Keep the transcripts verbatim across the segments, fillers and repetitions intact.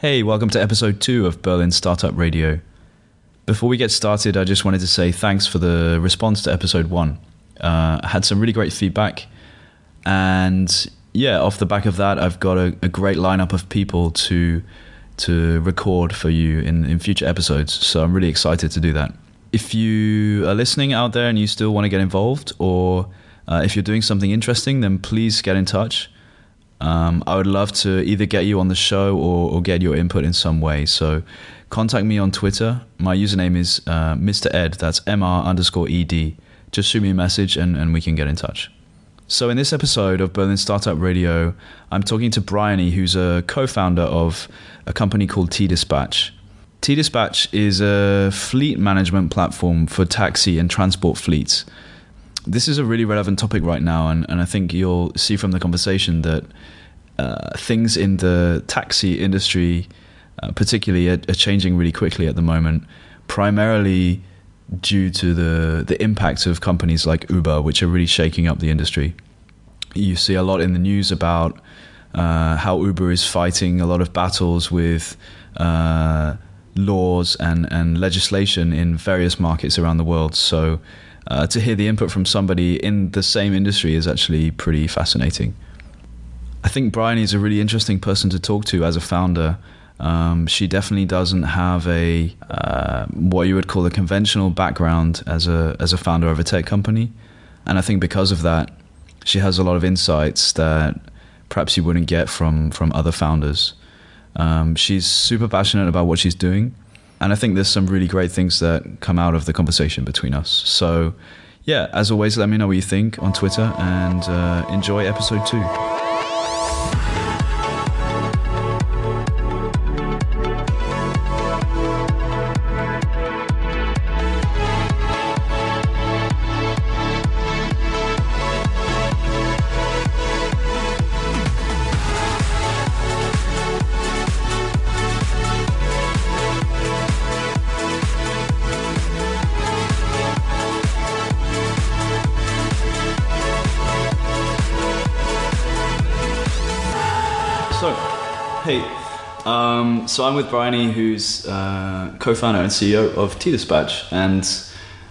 Hey, welcome to episode two of Berlin Startup Radio. Before we get started, I just wanted to say thanks for the response to episode one. Uh, I had some really great feedback. And yeah, off the back of that, I've got a, a great lineup of people to to record for you in, in future episodes. So I'm really excited to do that. If you are listening out there and you still want to get involved, or uh, if you're doing something interesting, then please get in touch. Um, I would love to either get you on the show or, or get your input in some way. So contact me on Twitter. My username is uh, Mister Ed. That's M R underscore E D. Just shoot me a message and, and we can get in touch. So in this episode of Berlin Startup Radio, I'm talking to Bryony, who's a co-founder of a company called T-Dispatch. T-Dispatch is a fleet management platform for taxi and transport fleets. This is a really relevant topic right now, and, and I think you'll see from the conversation that uh, things in the taxi industry uh, particularly are, are changing really quickly at the moment, primarily due to the, the impact of companies like Uber, which are really shaking up the industry. You see a lot in the news about uh, how Uber is fighting a lot of battles with uh, laws and, and legislation in various markets around the world. So Uh, to hear the input from somebody in the same industry is actually pretty fascinating. I think Bryony is a really interesting person to talk to as a founder. Um, she definitely doesn't have a uh, what you would call a conventional background as a as a founder of a tech company, and I think because of that, she has a lot of insights that perhaps you wouldn't get from from other founders. Um, she's super passionate about what she's doing. And I think there's some really great things that come out of the conversation between us. So, yeah, as always, let me know what you think on Twitter and uh, enjoy episode two. So I'm with Bryony, who's uh, co-founder and C E O of T-Dispatch, and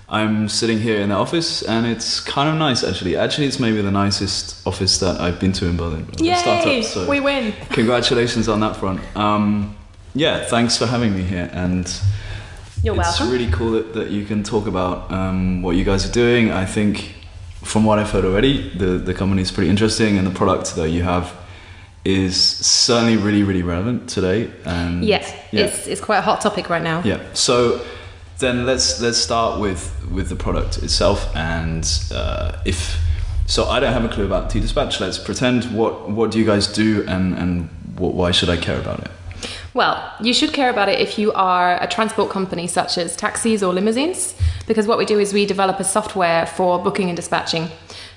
I'm sitting here in the office, and it's kind of nice, actually. Actually, it's maybe the nicest office that I've been to in Berlin. Yay! Startup, so we win. Congratulations on that front. Um, yeah, thanks for having me here, and You're it's welcome. Really cool that, that you can talk about um, what you guys are doing. I think, from what I've heard already, the, the company is pretty interesting, and the product that you have is certainly really, really relevant today. And yes, yeah. it's it's quite a hot topic right now. Yeah. So then let's let's start with, with the product itself. And uh, if so, I don't have a clue about T-Dispatch. Let's pretend. What what do you guys do, and and what, why should I care about it? Well, you should care about it if you are a transport company such as taxis or limousines, because what we do is we develop a software for booking and dispatching.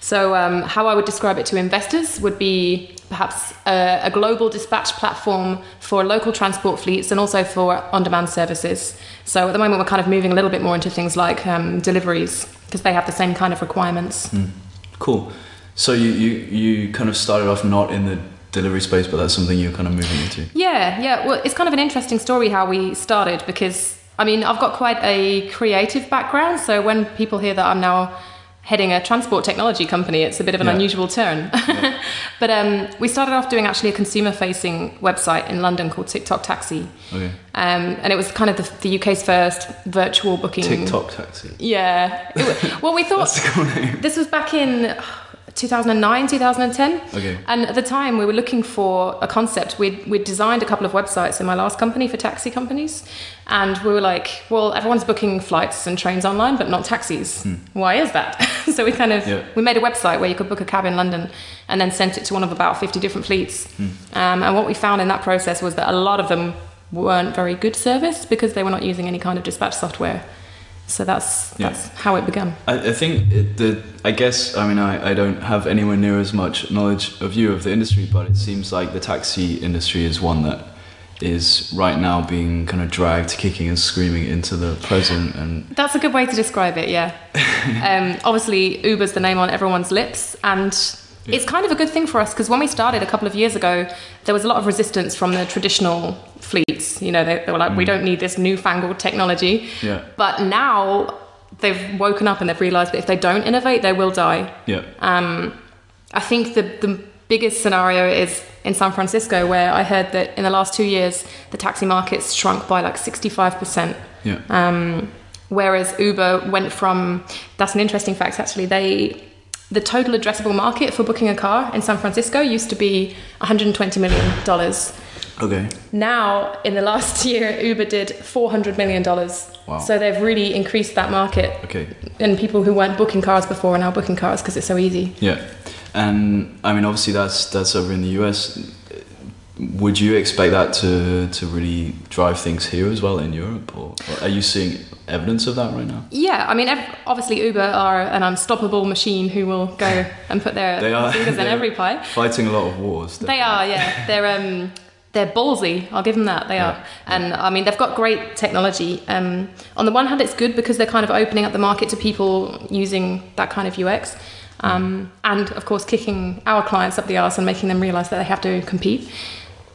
So um, how I would describe it to investors would be perhaps a, a global dispatch platform for local transport fleets and also for on-demand services. So at the moment, we're kind of moving a little bit more into things like um, deliveries, because they have the same kind of requirements. Mm. Cool. So you, you, you kind of started off not in the delivery space, but that's something you're kind of moving into. Yeah, yeah. Well, it's kind of an interesting story how we started, because, I mean, I've got quite a creative background. So when people hear that I'm now heading a transport technology company, it's a bit of an yeah. unusual turn. Yeah. But um, we started off doing actually a consumer-facing website in London called TikTok Taxi. Okay. Um, and it was kind of the, the U K's first virtual booking. TikTok Taxi. Yeah. It, well, we thought that's a cool name. This was back in two thousand nine, two thousand ten. Okay. And at the time, we were looking for a concept. We'd, we'd designed a couple of websites in my last company for taxi companies. And we were like, well, everyone's booking flights and trains online, but not taxis. Hmm. Why is that? So we kind of, yeah. we made a website where you could book a cab in London and then sent it to one of about fifty different fleets. Hmm. Um, and what we found in that process was that a lot of them weren't very good service because they were not using any kind of dispatch software. So that's yeah. that's how it began. I, I think it, the I guess I mean I, I don't have anywhere near as much knowledge of you of the industry, but it seems like the taxi industry is one that is right now being kind of dragged kicking and screaming into the present. And that's a good way to describe it. Yeah. um, obviously Uber's the name on everyone's lips, and yeah. It's kind of a good thing for us, because when we started a couple of years ago, there was a lot of resistance from the traditional fleets. You know, they, they were like, mm. we don't need this newfangled technology. Yeah. But now they've woken up and they've realized that if they don't innovate, they will die. Yeah. Um, I think the, the biggest scenario is in San Francisco, where I heard that in the last two years, the taxi market's shrunk by like sixty-five percent. Yeah. Um, whereas Uber went from, that's an interesting fact, actually, they, the total addressable market for booking a car in San Francisco used to be one hundred twenty million dollars. Okay. Now, in the last year, Uber did four hundred million dollars. Wow. So they've really increased that market. Okay. And people who weren't booking cars before are now booking cars because it's so easy. Yeah. And I mean, obviously that's that's over in the U S. Would you expect that to to really drive things here as well in Europe, or, or are you seeing evidence of that right now? Yeah, I mean, obviously Uber are an unstoppable machine who will go and put their they are, fingers in every pie. Fighting a lot of wars. Definitely. They are, yeah. They're um they're ballsy. I'll give them that. They yeah. are, and yeah. I mean, they've got great technology. Um, on the one hand, it's good because they're kind of opening up the market to people using that kind of U X. Um, and of course kicking our clients up the arse and making them realize that they have to compete,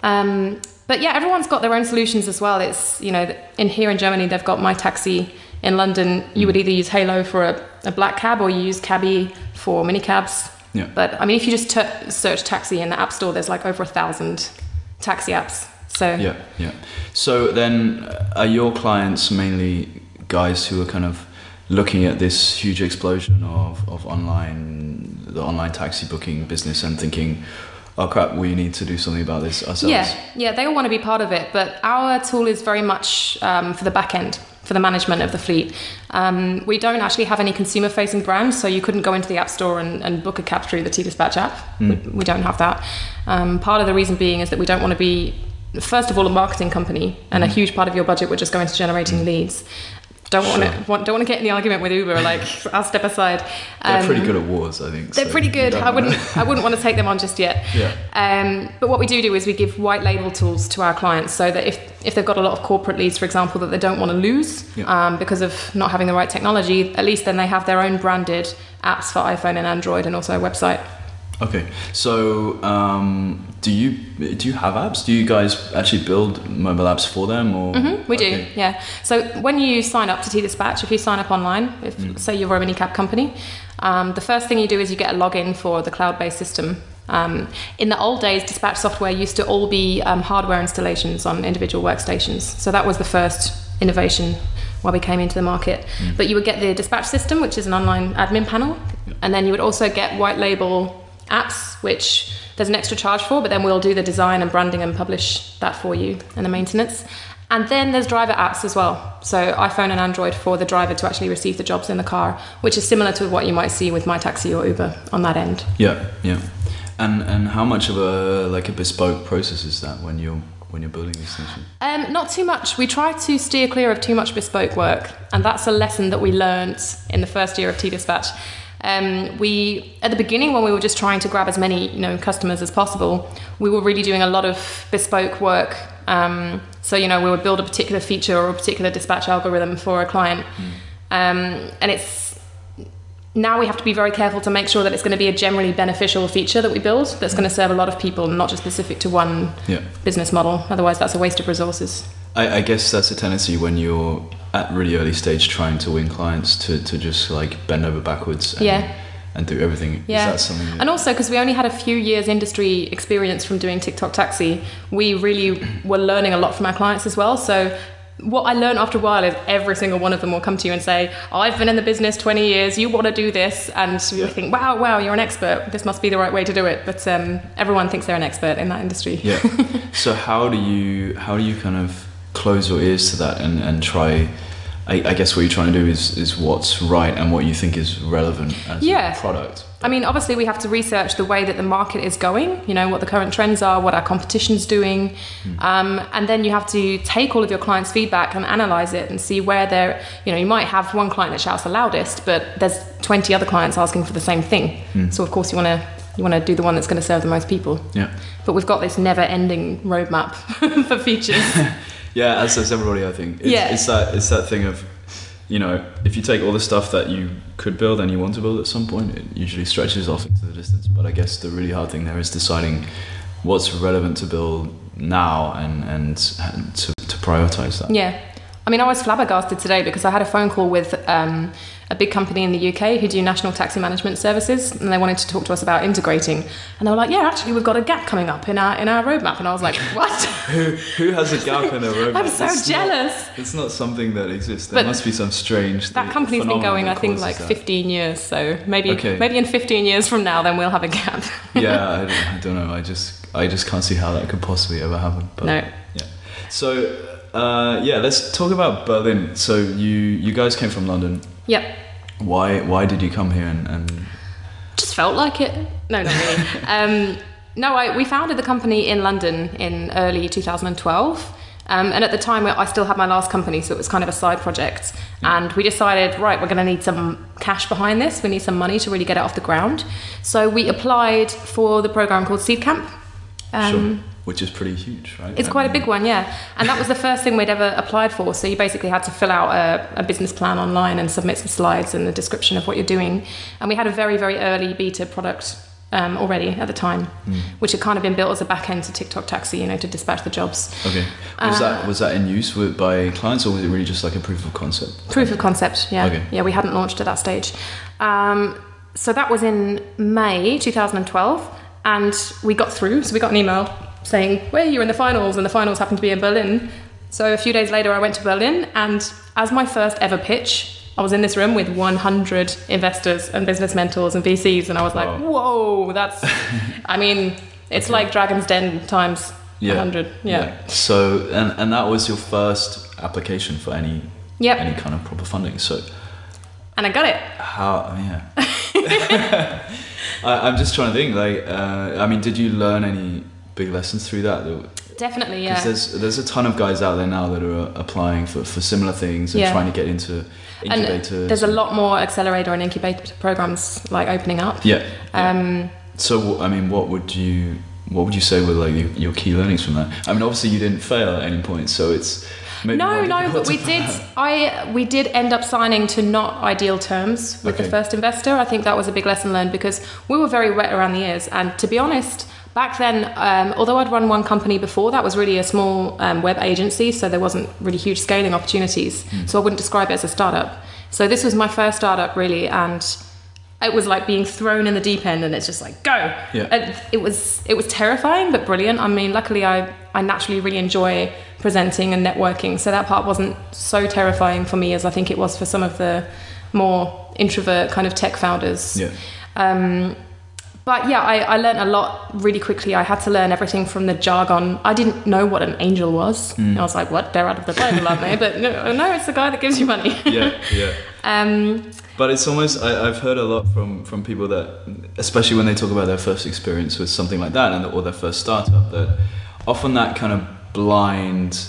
um, but yeah, everyone's got their own solutions as well. It's, you know, in here in Germany they've got MyTaxi. In London you would either use Hailo for a, a black cab, or you use Cabby for minicabs. Yeah. But I mean, if you just t- search taxi in the app store, there's like over a thousand taxi apps. So yeah, yeah. So then are your clients mainly guys who are kind of looking at this huge explosion of, of online, the online taxi booking business, and thinking, oh crap, we need to do something about this ourselves? Yeah, yeah, they all want to be part of it, but our tool is very much um, for the back end, for the management of the fleet. Um, we don't actually have any consumer-facing brands, so you couldn't go into the App Store and, and book a cab through the T-Dispatch app. Mm. We, we don't have that. Um, part of the reason being is that we don't want to be, first of all, a marketing company, and mm. a huge part of your budget would just go into generating mm. leads. Don't sure. want to don't want to get in the argument with Uber. Like, I'll step aside. Um, they're pretty good at wars, I think. They're so pretty good. I wouldn't I wouldn't want to take them on just yet. Yeah. Um, but what we do do is we give white label tools to our clients, so that if if they've got a lot of corporate leads, for example, that they don't want to lose yeah. um, because of not having the right technology, at least then they have their own branded apps for iPhone and Android, and also a website. Okay, so um, do you do you have apps? Do you guys actually build mobile apps for them? Or mm-hmm, we okay. do, yeah. So when you sign up to T-Dispatch, if you sign up online, if mm. say you're a minicab company, um, the first thing you do is you get a login for the cloud-based system. Um, in the old days, dispatch software used to all be um, hardware installations on individual workstations. So that was the first innovation while we came into the market. Mm. But you would get the dispatch system, which is an online admin panel, yeah. and then you would also get white label apps, which there's an extra charge for, but then we'll do the design and branding and publish that for you, and the maintenance. And then there's driver apps as well, so iPhone and Android for the driver to actually receive the jobs in the car, which is similar to what you might see with MyTaxi or Uber on that end. Yeah, yeah. And and how much of a like a bespoke process is that when you're when you're building these things? Um, not too much. We try to steer clear of too much bespoke work, and that's a lesson that we learned in the first year of T-Dispatch. Um, we, at the beginning, when we were just trying to grab as many, you know, customers as possible, we were really doing a lot of bespoke work. Um, so, you know, we would build a particular feature or a particular dispatch algorithm for a client. Mm. Um, and it's, now we have to be very careful to make sure that it's going to be a generally beneficial feature that we build that's mm. going to serve a lot of people, not just specific to one yeah. business model. Otherwise, that's a waste of resources. I, I guess that's a tendency when you're at really early stage trying to win clients to, to just like bend over backwards and, yeah. and do everything. Yeah. Is that something that... And also because we only had a few years industry experience from doing TikTok Taxi, we really were learning a lot from our clients as well. So what I learned after a while is every single one of them will come to you and say, oh, I've been in the business twenty years, you want to do this. And you yeah. think, wow, wow, you're an expert. This must be the right way to do it. But um, everyone thinks they're an expert in that industry. Yeah. So how do you, how do you kind of close your ears to that and, and try, I, I guess what you're trying to do is, is what's right and what you think is relevant as yeah. a product. I mean, obviously we have to research the way that the market is going, you know, what the current trends are, what our competition's doing. Mm. Um, and then you have to take all of your clients' feedback and analyze it and see where they're, you know, you might have one client that shouts the loudest, but there's twenty other clients asking for the same thing. Mm. So of course you want to You want to do the one that's going to serve the most people. Yeah. But we've got this never-ending roadmap for features. Yeah, as does everybody, I think. It's, yeah. It's that it's that thing of you know, if you take all the stuff that you could build and you want to build at some point, it usually stretches off into the distance. But I guess the really hard thing there is deciding what's relevant to build now and, and, and to, to prioritize that. Yeah. I mean, I was flabbergasted today because I had a phone call with um, a big company in the U K who do national taxi management services, and they wanted to talk to us about integrating. And they were like, yeah, actually, we've got a gap coming up in our in our roadmap. And I was like, what? who who has a gap in their roadmap? I'm so it's jealous. Not, it's not something that exists. There but must be some strange That company's been going, I think, like that. fifteen years. So maybe okay. maybe in fifteen years from now, then we'll have a gap. yeah, I don't, I don't know. I just, I just can't see how that could possibly ever happen. But, no. Yeah. So... Uh, yeah, let's talk about Berlin. So you, you guys came from London. Yep. Why why did you come here and... and... Just felt like it. No, not really. um, no, I, we founded the company in London in early two thousand twelve. Um, and at the time, I still had my last company, so it was kind of a side project. Yeah. And we decided, right, we're going to need some cash behind this. We need some money to really get it off the ground. So we applied for the program called Seedcamp. Um, sure. Which is pretty huge, right? It's I quite mean. a big one, yeah. And that was the first thing we'd ever applied for. So you basically had to fill out a, a business plan online and submit some slides and the description of what you're doing. And we had a very, very early beta product um, already at the time, mm. which had kind of been built as a back end to TikTok Taxi, you know, to dispatch the jobs. Okay. Was uh, that was that in use with, by clients, or was it really just like a proof of concept? Proof of concept, yeah. Okay. Yeah, we hadn't launched at that stage. Um, so that was in May twenty twelve, and we got through. So we got an email saying, well, you're in the finals, and the finals happened to be in Berlin. So a few days later, I went to Berlin, and as my first ever pitch, I was in this room with one hundred investors and business mentors and V Cs, and I was like, wow. whoa, that's, I mean, it's okay. like Dragon's Den times yeah. one hundred. Yeah. yeah. So, and, and that was your first application for any yep. any kind of proper funding. So, and I got it. How, yeah. I, I'm just trying to think, like, uh, I mean, did you learn any big lessons through that? Definitely, yeah. Because there's, there's a ton of guys out there now that are applying for, for similar things and yeah. trying to get into incubators. And there's a lot more accelerator and incubator programs like opening up. Yeah. Um, yeah. So, I mean, what would you what would you say were like your, your key learnings from that? I mean, obviously you didn't fail at any point, so it's maybe no, no, but we did. I we did end up signing to not ideal terms with okay. the first investor. I think that was a big lesson learned because we were very wet around the ears, and to be honest. Back then, um, although I'd run one company before, that was really a small um, web agency, so there wasn't really huge scaling opportunities. Mm. So I wouldn't describe it as a startup. So this was my first startup, really, and it was like being thrown in the deep end, and it's just like, go! Yeah. It was it was terrifying, but brilliant. I mean, luckily, I, I naturally really enjoy presenting and networking, so that part wasn't so terrifying for me as I think it was for some of the more introvert kind of tech founders. Yeah. Um, But yeah, I, I learned a lot really quickly. I had to learn everything from the jargon. I didn't know what an angel was. Mm. I was like, what? They're out of the Bible, aren't they? But no, no, it's the guy that gives you money. yeah, yeah. Um, but it's almost, I, I've heard a lot from, from people that, especially when they talk about their first experience with something like that and or their first startup, that often that kind of blind,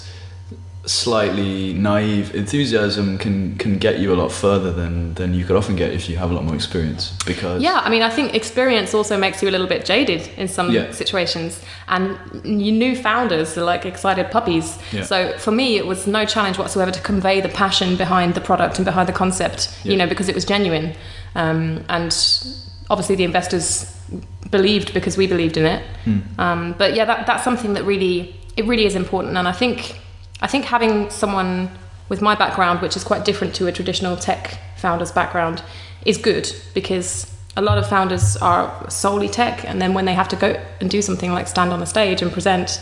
slightly naive enthusiasm can can get you a lot further than than you could often get if you have a lot more experience. Because yeah, I mean, I think experience also makes you a little bit jaded in some yeah. situations, and you new founders are like excited puppies. Yeah. So for me, it was no challenge whatsoever to convey the passion behind the product and behind the concept. Yeah. You know, because it was genuine, um, and obviously the investors believed because we believed in it. Mm. Um, but yeah, that that's something that really it really is important, and I think. I think having someone with my background, which is quite different to a traditional tech founder's background, is good because a lot of founders are solely tech, and then when they have to go and do something like stand on a stage and present,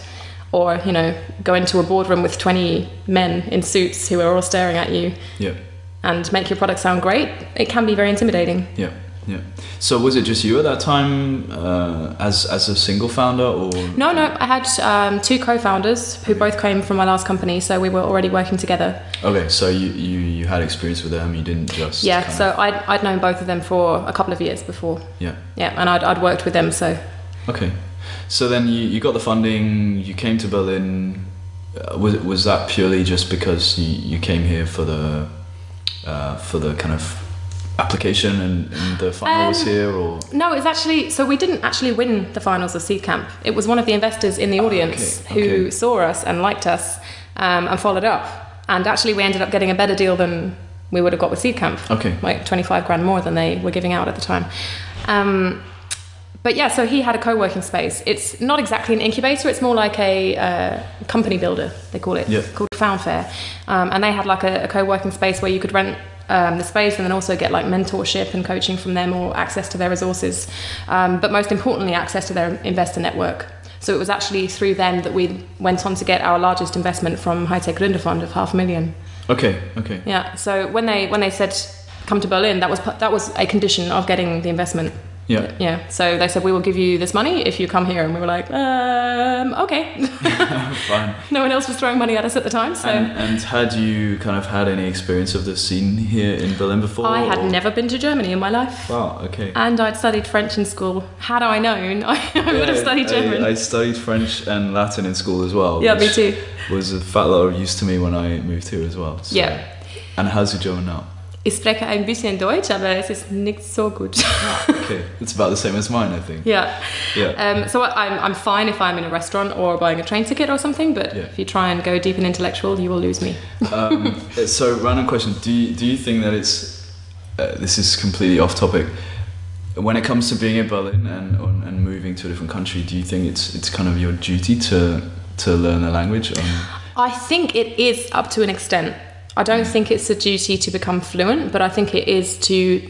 or you know, go into a boardroom with twenty men in suits who are all staring at you, yeah, and make your product sound great, it can be very intimidating. Yeah. Yeah. So was it just you at that time uh, as as a single founder or? No, no. I had um, two co-founders who okay. both came from my last company, so we were already working together. Okay, so you, you, you had experience with them. You didn't just yeah. So of... I'd I'd known both of them for a couple of years before. Yeah. Yeah, and I'd I'd worked with them so. Okay, so then you, you got the funding. You came to Berlin. Uh, was was that purely just because you, you came here for the uh, for the kind of application and, and the final um, was here or? No, it's actually, so we didn't actually win the finals of Seedcamp. It was one of the investors in the audience oh, okay, okay. who saw us and liked us um, and followed up. And actually we ended up getting a better deal than we would have got with Seedcamp. Okay. Like twenty-five grand more than they were giving out at the time. Um, but yeah, so he had a co-working space. It's not exactly an incubator. It's more like a uh, company builder, they call it. Yeah. It's called Found Fair. Um, and they had like a, a co-working space where you could rent Um, the space and then also get like mentorship and coaching from them, or access to their resources, um, but most importantly access to their investor network. So it was actually through them that we went on to get our largest investment from Hightech Gründerfonds of half a million. Okay, okay. Yeah. So when they when they said come to Berlin, that was that was a condition of getting the investment. Yeah. Yeah. So they said we will give you this money if you come here, and we were like, um, okay. Fine. No one else was throwing money at us at the time. So. And, and had you kind of had any experience of the scene here in Berlin before? I had or? never been to Germany in my life. Wow, okay. And I'd studied French in school. Had I known, I, I yeah, would have studied German. I, I studied French and Latin in school as well. Yeah, me too. Was a fat lot of use to me when I moved here as well. So. Yeah. And how's your German now? Ich spreche ein bisschen Deutsch, aber es ist nicht so gut. Okay, it's about the same as mine, I think. Yeah. Yeah. Um, so I'm, I'm fine if I'm in a restaurant or buying a train ticket or something, but yeah. if you try and go deep and intellectual, you will lose me. um, so, random question. Do you, do you think that it's... Uh, this is completely off topic. When it comes to being in Berlin and and moving to a different country, do you think it's it's kind of your duty to, to learn the language? Um, I think it is up to an extent. I don't think it's a duty to become fluent, but I think it is to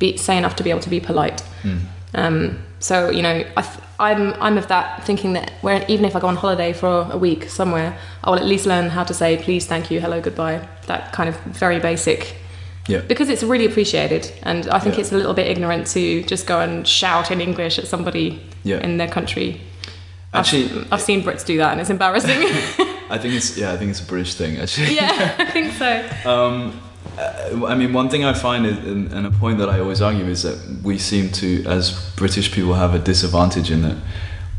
be say enough to be able to be polite. Mm. Um, so, you know, I th- I'm I'm of that thinking that where, even if I go on holiday for a week somewhere, I will at least learn how to say please, thank you, hello, goodbye. That kind of very basic. Yeah. Because it's really appreciated, and I think yeah. it's a little bit ignorant to just go and shout in English at somebody yeah. in their country. Actually, I've, I've seen Brits do that, and it's embarrassing. I think it's yeah. I think it's a British thing, actually. Yeah, I think so. um, I mean, one thing I find, is, and a point that I always argue, is that we seem to, as British people, have a disadvantage in that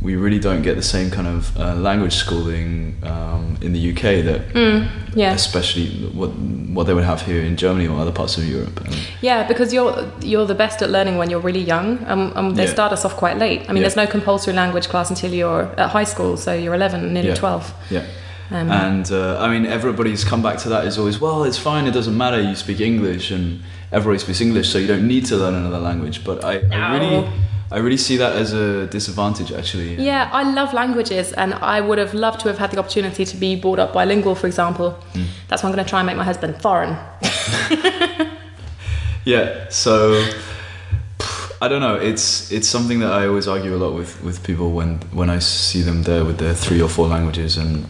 we really don't get the same kind of uh, language schooling um, in the U K that, mm, yeah. especially what what they would have here in Germany or other parts of Europe. Um, yeah, because you're you're the best at learning when you're really young, um, and they yeah. start us off quite late. I mean, yeah. there's no compulsory language class until you're at high school, so you're eleven, nearly yeah. twelve. Yeah. Um, and uh, I mean, everybody's come back to that is always, well, it's fine, it doesn't matter, you speak English and everybody speaks English, so you don't need to learn another language. But I, no. I really I really see that as a disadvantage, actually. Yeah, I love languages, and I would have loved to have had the opportunity to be brought up bilingual, for example. Mm. That's why I'm going to try and make my husband foreign. Yeah, so I don't know, it's it's something that I always argue a lot with, with people when, when I see them there with their three or four languages, and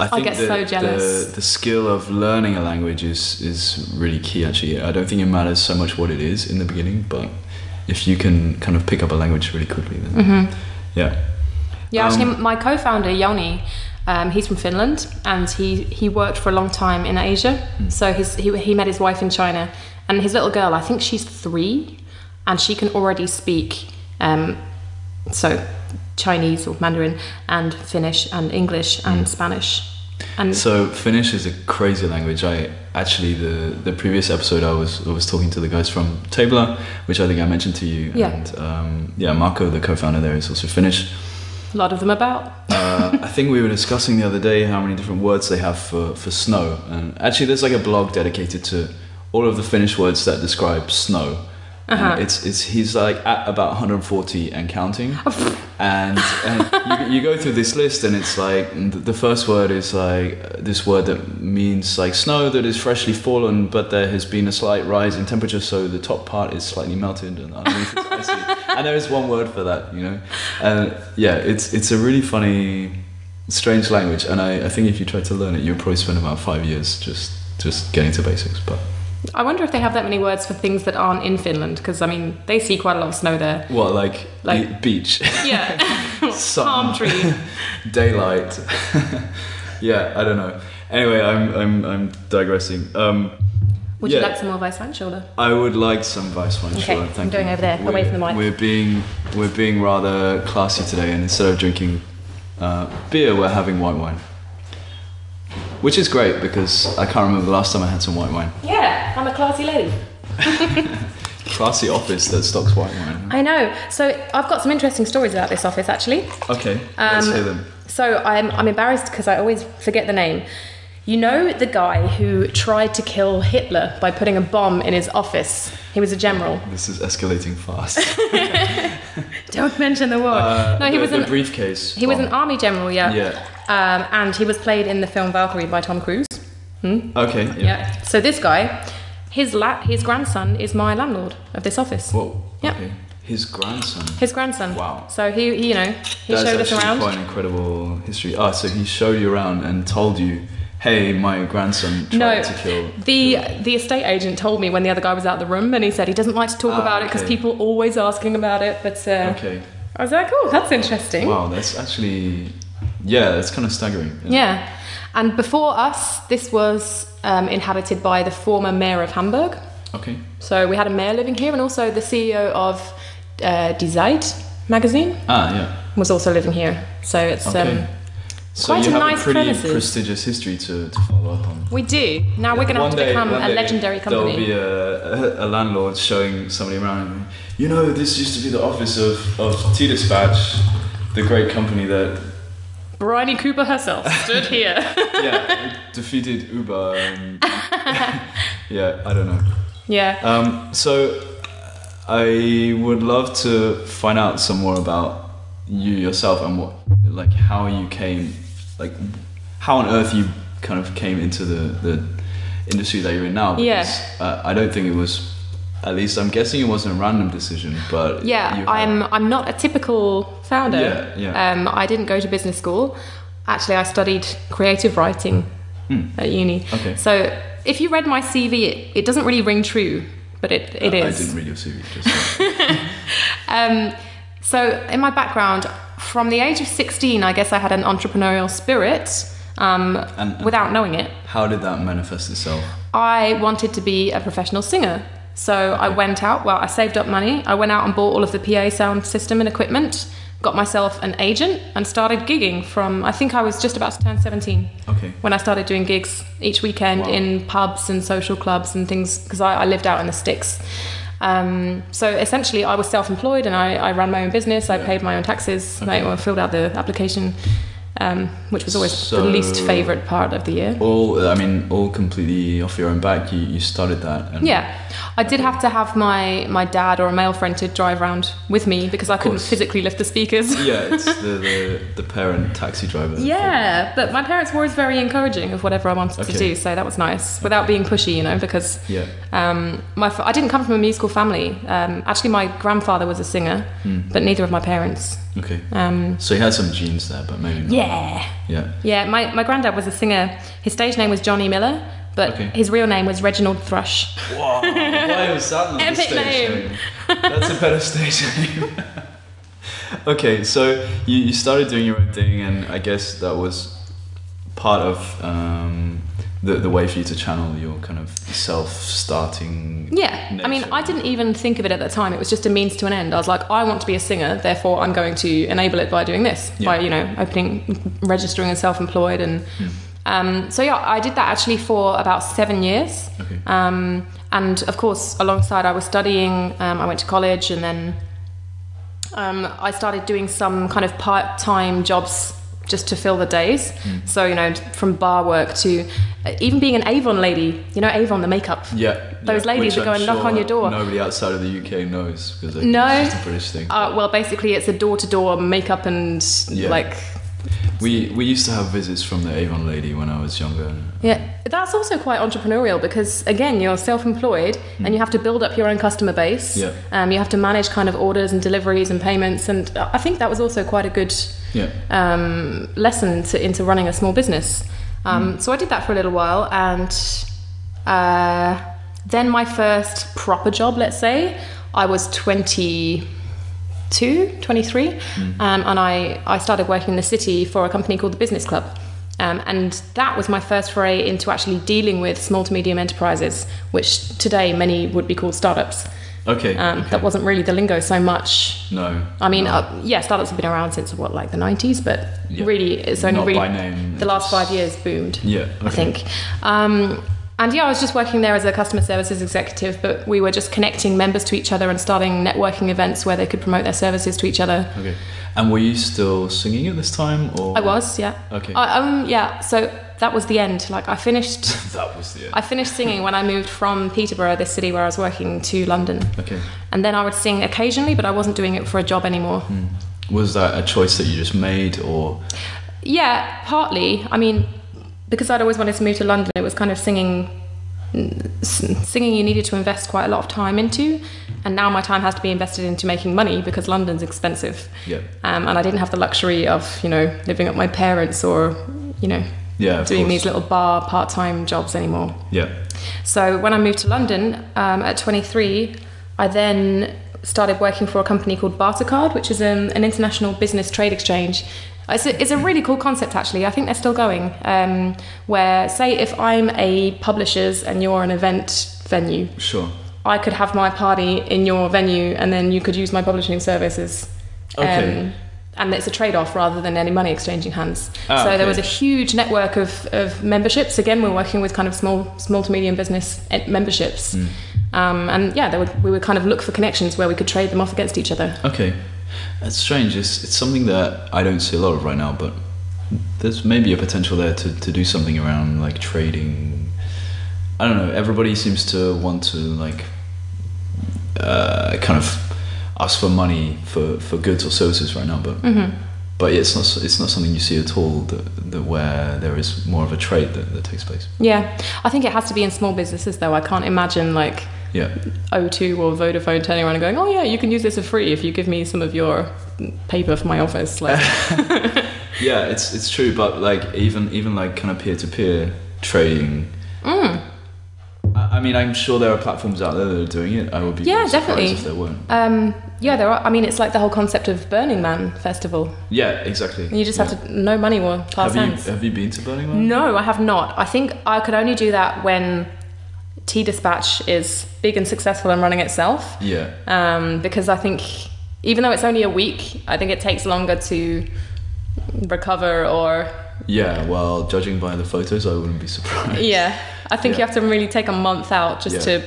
I think I get the, so jealous. The, the skill of learning a language is, is really key, actually. I don't think it matters so much what it is in the beginning, but if you can kind of pick up a language really quickly, then mm-hmm. yeah. Yeah, um, actually, my co-founder, Yoni, um, he's from Finland, and he, he worked for a long time in Asia. Mm-hmm. So his, he, he met his wife in China, and his little girl, I think she's three, and she can already speak um, so Chinese or Mandarin and Finnish and English and mm. Spanish. And so Finnish is a crazy language. I actually the, the previous episode I was I was talking to the guys from Tabla, which I think I mentioned to you. Yeah. And um, yeah, Marco, the co-founder there, is also Finnish. A lot of them about. uh, I think we were discussing the other day how many different words they have for, for snow. And actually there's like a blog dedicated to all of the Finnish words that describe snow. Uh-huh. It's it's he's like at about one hundred forty and counting, and, and you, you go through this list, and it's like the first word is like this word that means like snow that is freshly fallen, but there has been a slight rise in temperature, so the top part is slightly melted and underneath it's icy. And there is one word for that, you know, and yeah, it's it's a really funny, strange language, and I, I think if you try to learn it, you'll probably spend about five years just just getting to basics, but. I wonder if they have that many words for things that aren't in Finland, because I mean they see quite a lot of snow there. What, like, like beach? Yeah. Sun, palm tree, daylight. Yeah, I don't know. Anyway, I'm I'm I'm digressing. Um, would yeah. you like some more Weißweinschorle? I would like some Weißweinschorle. Okay, thank I'm going you. Over there, we're, away from the mic. We're being we're being rather classy today, and instead of drinking uh, beer, we're having white wine. Which is great, because I can't remember the last time I had some white wine. Yeah, I'm a classy lady. Classy office that stocks white wine. I know. So I've got some interesting stories about this office, actually. Okay, um, let's hear them. So I'm I'm embarrassed because I always forget the name. You know the guy who tried to kill Hitler by putting a bomb in his office? He was a general. This is escalating fast. Don't mention the war. Uh, no, he the, was an, the briefcase. He bomb. was an army general, yeah. Yeah. Um, and he was played in the film Valkyrie by Tom Cruise. Hmm? Okay. Yeah. yeah. So this guy, his la- his grandson is my landlord of this office. Whoa. Yeah. Okay. His grandson. His grandson. Wow. So he, he you know, he that showed us around. That's quite an incredible history. Ah, so he showed you around and told you, hey, my grandson tried no, to kill... The kill. The estate agent told me when the other guy was out of the room, and he said he doesn't like to talk ah, about okay. it because people always ask him about it. But uh, okay. I was like, oh, that's interesting. Wow, that's actually... Yeah, that's kind of staggering. Yeah. It? And before us, this was um, inhabited by the former mayor of Hamburg. Okay. So we had a mayor living here, and also the C E O of... Uh, Die Zeit magazine ah, yeah. was also living here, so it's okay. um, so quite a nice pretty premises. Prestigious history to, to follow up on. We do. Now yeah, we're going to have to day, become a legendary company. There'll be a, a, a landlord showing somebody around. You know, this used to be the office of, of T-Dispatch, the great company that Bryony Cooper herself stood here. Yeah, defeated Uber. And yeah, I don't know. Yeah. Um. So. I would love to find out some more about you yourself and what, like, how you came, like, how on earth you kind of came into the, the industry that you're in now. Because, yeah. Uh, I don't think it was, at least I'm guessing it wasn't a random decision, but yeah, I'm I'm not a typical founder. Yeah, yeah. Um, I didn't go to business school. Actually, I studied creative writing mm. at uni. Okay. So if you read my C V, it, it doesn't really ring true. But it, it uh, is. I didn't read your C V. Just um, so in my background, from the age of sixteen, I guess I had an entrepreneurial spirit um, and without knowing it. How did that manifest itself? I wanted to be a professional singer. So okay. I went out, well, I saved up money. I went out and bought all of the P A sound system and equipment, got myself an agent and started gigging from, I think I was just about to turn seventeen okay. when I started doing gigs each weekend wow. in pubs and social clubs and things, because I, I lived out in the sticks. Um, so essentially I was self-employed and I, I ran my own business. I yeah. paid my own taxes. Okay. I filled out the application, um, which was always so the least favourite part of the year. All, I mean, all completely off your own back. You, you started that. And yeah. I did have to have my, my dad or a male friend to drive around with me because I couldn't physically lift the speakers. Yeah, it's the, the, the parent taxi driver. Yeah, but my parents were always very encouraging of whatever I wanted okay. to do, so that was nice, without being pushy, you know, because yeah. um, my I didn't come from a musical family. Um, actually, my grandfather was a singer, mm. but neither of my parents. Okay. Um, so you had some genes there, but maybe not. Yeah. Yeah. Yeah, my, my granddad was a singer. His stage name was Johnny Miller. But okay. his real name was Reginald Thrush. Wow, why was that not Epic the stage name? name? That's a better stage name. Okay, so you, you started doing your own thing, and I guess that was part of um, the, the way for you to channel your kind of self-starting Yeah, nature. I mean, I didn't even think of it at that time. It was just a means to an end. I was like, I want to be a singer, therefore I'm going to enable it by doing this, yeah. by, you know, opening, registering as self-employed and... Mm. Um, so yeah, I did that actually for about seven years. Okay. Um, and of course, alongside I was studying, um, I went to college and then um, I started doing some kind of part-time jobs just to fill the days. Mm. So, you know, from bar work to uh, even being an Avon lady, you know, Avon, the makeup. Yeah. Those yeah, ladies that go I'm and knock sure on your door. Nobody outside of the U K knows because they no. it's just a British thing. Uh, well, basically it's a door-to-door makeup and yeah. like... We we used to have visits from the Avon lady when I was younger. Yeah, that's also quite entrepreneurial because, again, you're self-employed mm. and you have to build up your own customer base. Yeah. Um, you have to manage kind of orders and deliveries and payments. And I think that was also quite a good yeah. um, lesson to, into running a small business. Um, mm. So I did that for a little while. And uh, then my first proper job, let's say, I was twenty-two, twenty-three mm. um, and I, I started working in the city for a company called the Business Club, um, and that was my first foray into actually dealing with small to medium enterprises, which today many would be called startups. Okay, um, okay. That wasn't really the lingo so much. No. I mean, no. Uh, yeah, startups have been around since what, like the nineties, but yeah. really it's only Not really by name, the last five years boomed. Yeah, okay. I think. Um, And yeah, I was just working there as a customer services executive, but we were just connecting members to each other and starting networking events where they could promote their services to each other. Okay. And were you still singing at this time? Or I was, yeah. Okay. I, um, yeah. So that was the end. Like I finished that was the end. I finished singing when I moved from Peterborough, this city where I was working, to London. Okay. And then I would sing occasionally, but I wasn't doing it for a job anymore. Mm. Was that a choice that you just made, or? Yeah, partly. I mean, because I'd always wanted to move to London, it was kind of singing singing you needed to invest quite a lot of time into, and now my time has to be invested into making money because London's expensive. Yeah. Um, and I didn't have the luxury of, you know, living at my parents or, you know, yeah, doing course. these little bar part-time jobs anymore. Yeah. So when I moved to London um, at twenty-three, I then started working for a company called Bartercard, which is an, an international business trade exchange. It's a, it's a really cool concept, actually. I think they're still going. Um, where, say, if I'm a publisher's and you're an event venue, sure, I could have my party in your venue, and then you could use my publishing services. Okay. Um, and it's a trade-off rather than any money exchanging hands. Oh, so okay. There was a huge network of, of memberships. Again, we're working with kind of small, small to medium business memberships. Mm. Um, and yeah, there would, we would kind of look for connections where we could trade them off against each other. Okay. That's strange. It's, it's something that I don't see a lot of right now, but there's maybe a potential there to, to do something around like trading. I don't know. Everybody seems to want to like uh, kind of ask for money for, for goods or services right now, but mm-hmm. but yeah, it's not it's not something you see at all that, that where there is more of a trade that, that takes place. Yeah, I think it has to be in small businesses though. I can't imagine like. Yeah. O two or Vodafone turning around and going, oh yeah, you can use this for free if you give me some of your paper for my office. Like. Yeah, it's it's true, but like even even like kind of peer to peer trading. Mm. I, I mean, I'm sure there are platforms out there that are doing it. I would be yeah, definitely. If there weren't. Um, yeah, there are. I mean, it's like the whole concept of Burning Man festival. Yeah, exactly. And you just yeah. have to no money will pass hands. Have you been to Burning Man? No, I have not. I think I could only do that when T-Dispatch is big and successful and running itself. Yeah. Um, because I think, even though it's only a week, I think it takes longer to recover or... Yeah, well, judging by the photos, I wouldn't be surprised. Yeah. I think yeah. you have to really take a month out just yeah. to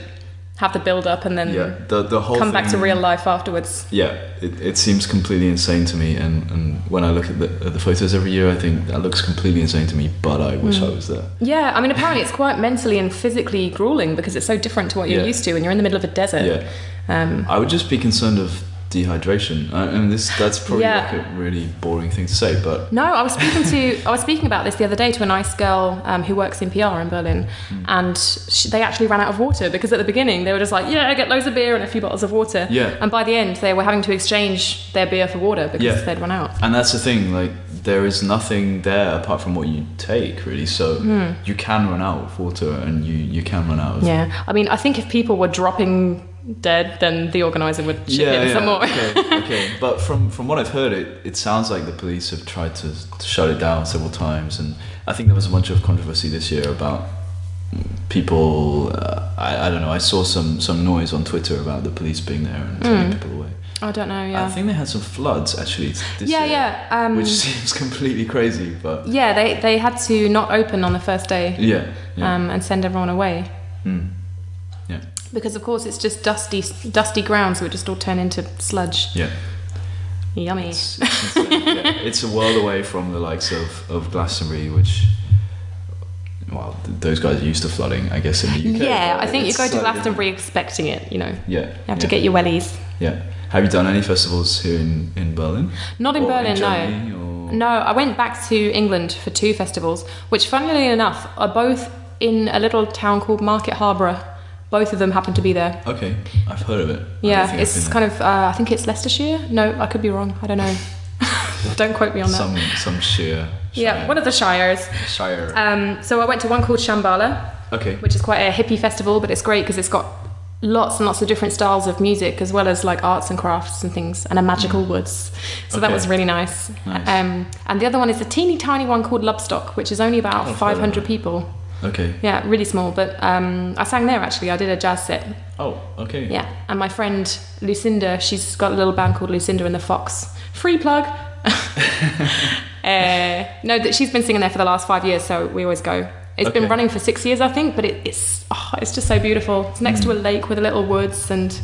have the build-up and then yeah. the, the whole come thing, back to real life afterwards. Yeah, it, it seems completely insane to me. And, and when I look at the, at the photos every year, I think that looks completely insane to me, but I wish mm. I was there. Yeah, I mean, apparently it's quite mentally and physically grueling because it's so different to what you're yeah. used to and you're in the middle of a desert. Yeah. Um, I would just be concerned of dehydration. I, I mean, this that's probably yeah. like a really boring thing to say, but... No, I was speaking to I was speaking about this the other day to a nice girl um, who works in P R in Berlin, mm. and she, they actually ran out of water because at the beginning they were just like, yeah, get loads of beer and a few bottles of water. Yeah. And by the end they were having to exchange their beer for water because yeah. they'd run out. And that's the thing, like, there is nothing there apart from what you take, really, so mm. you can run out of water and you, you can run out of... Yeah, I mean, I think if people were dropping... dead, then the organizer would ship yeah, in yeah. some more. okay, okay. But from, from what I've heard, it, it sounds like the police have tried to, to shut it down several times, and I think there was a bunch of controversy this year about people. Uh, I, I don't know. I saw some some noise on Twitter about the police being there and turning mm. people away. I don't know. Yeah, I think they had some floods actually. This yeah, year, yeah. Um, which seems completely crazy, but yeah, they they had to not open on the first day. Yeah, yeah. Um, and send everyone away. Mm. Yeah. Because of course it's just dusty, dusty ground, so it just all turn into sludge. Yeah. Yummy. It's, it's, yeah, it's a world away from the likes of, of Glastonbury, which, well, th- those guys are used to flooding, I guess, in the U K. Yeah, I think you go to Glastonbury expecting it, you know. Yeah. You have yeah. to get your wellies. Yeah. Have you done any festivals here in, in Berlin? Not in or Berlin, in Germany, no. Or? No, I went back to England for two festivals, which, funnily enough, are both in a little town called Market Harborough. Both of them happen to be there. Okay, I've heard of it. Yeah, it's kind of, uh, I think it's Leicestershire? No, I could be wrong, I don't know. Don't quote me on that. Some some shire. shire. Yeah, one of the shires. Shire. Um, so I went to one called Shambhala, okay. which is quite a hippie festival, but it's great because it's got lots and lots of different styles of music, as well as like arts and crafts and things, and a magical mm. woods. So okay. that was really nice. nice. Um, and the other one is a teeny tiny one called Lovestock, which is only about oh, five hundred people. Okay. Yeah, really small, but um, I sang there actually. I did a jazz set. Oh, okay. Yeah, and my friend Lucinda, she's got a little band called Lucinda and the Fox. Free plug. uh, no, she's been singing there for the last five years, so we always go. It's okay. been running for six years, I think, but it, it's oh, it's just so beautiful. It's next mm. to a lake with a little woods and.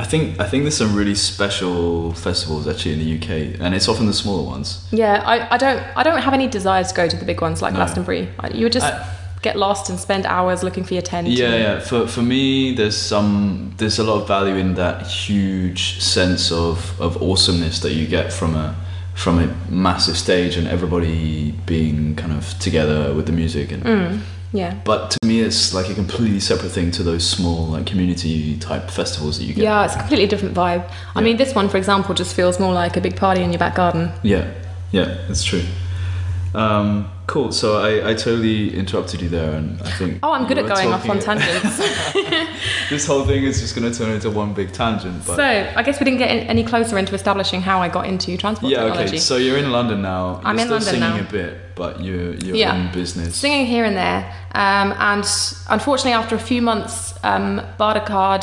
I think I think there's some really special festivals actually in the U K, and it's often the smaller ones. Yeah, I, I don't I don't have any desire to go to the big ones like no. Glastonbury. You would just I, get lost and spend hours looking for your tent. Yeah, yeah. For for me, there's some there's a lot of value in that huge sense of, of awesomeness that you get from a from a massive stage and everybody being kind of together with the music and. Mm. Yeah. But to me, it's like a completely separate thing to those small, like, community type festivals that you get. Yeah, it's a completely different vibe. Yeah. I mean, this one, for example, just feels more like a big party in your back garden. Yeah, yeah, that's true. Um, cool. So I, I totally interrupted you there, and I think. Oh, I'm good at going off on tangents. This whole thing is just going to turn into one big tangent. But. So I guess we didn't get in, any closer into establishing how I got into transport yeah, technology. Yeah. Okay. So you're in London now. I'm you're in still London now. Singing a bit, but you're you're yeah. in business. Singing here and there, um, and unfortunately, after a few months, um, Bartercard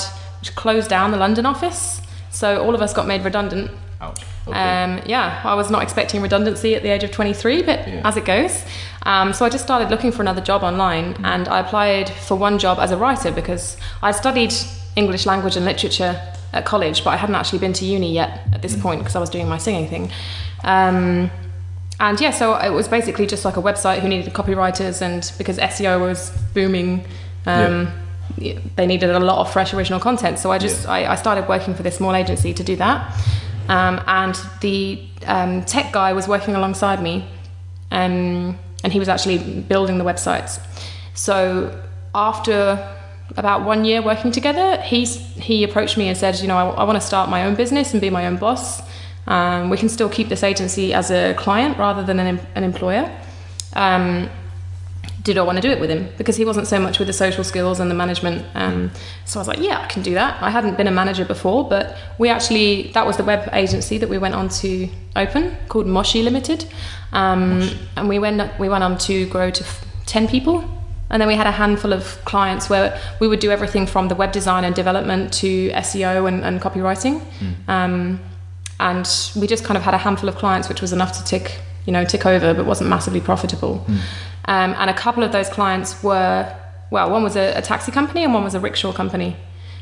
closed down the London office, so all of us got made redundant. Ouch. Okay. Um, yeah, I was not expecting redundancy at the age of twenty-three, but yeah. as it goes. Um, so I just started looking for another job online, mm. and I applied for one job as a writer because I studied English language and literature at college, but I hadn't actually been to uni yet at this mm. point because I was doing my singing thing. Um, and yeah, so it was basically just like a website who needed copywriters, and because S E O was booming, um, yeah. they needed a lot of fresh original content. So I just yeah. I, I started working for this small agency to do that. Um, and the um, tech guy was working alongside me, um, and he was actually building the websites. So after about one year working together, he he approached me and said, you know, I, I want to start my own business and be my own boss. Um, we can still keep this agency as a client rather than an, an employer. Um, did I want to do it with him? Because he wasn't so much with the social skills and the management. Um, so I was like, yeah, I can do that. I hadn't been a manager before, but we actually, that was the web agency that we went on to open called Moshi Limited. Um, Moshi. And we went, we went on to grow to ten people. And then we had a handful of clients where we would do everything from the web design and development to S E O and, and copywriting. Mm. Um, and we just kind of had a handful of clients, which was enough to tick, you know, tick over, but wasn't massively profitable. Mm. Um, and a couple of those clients were, well, one was a, a taxi company and one was a rickshaw company.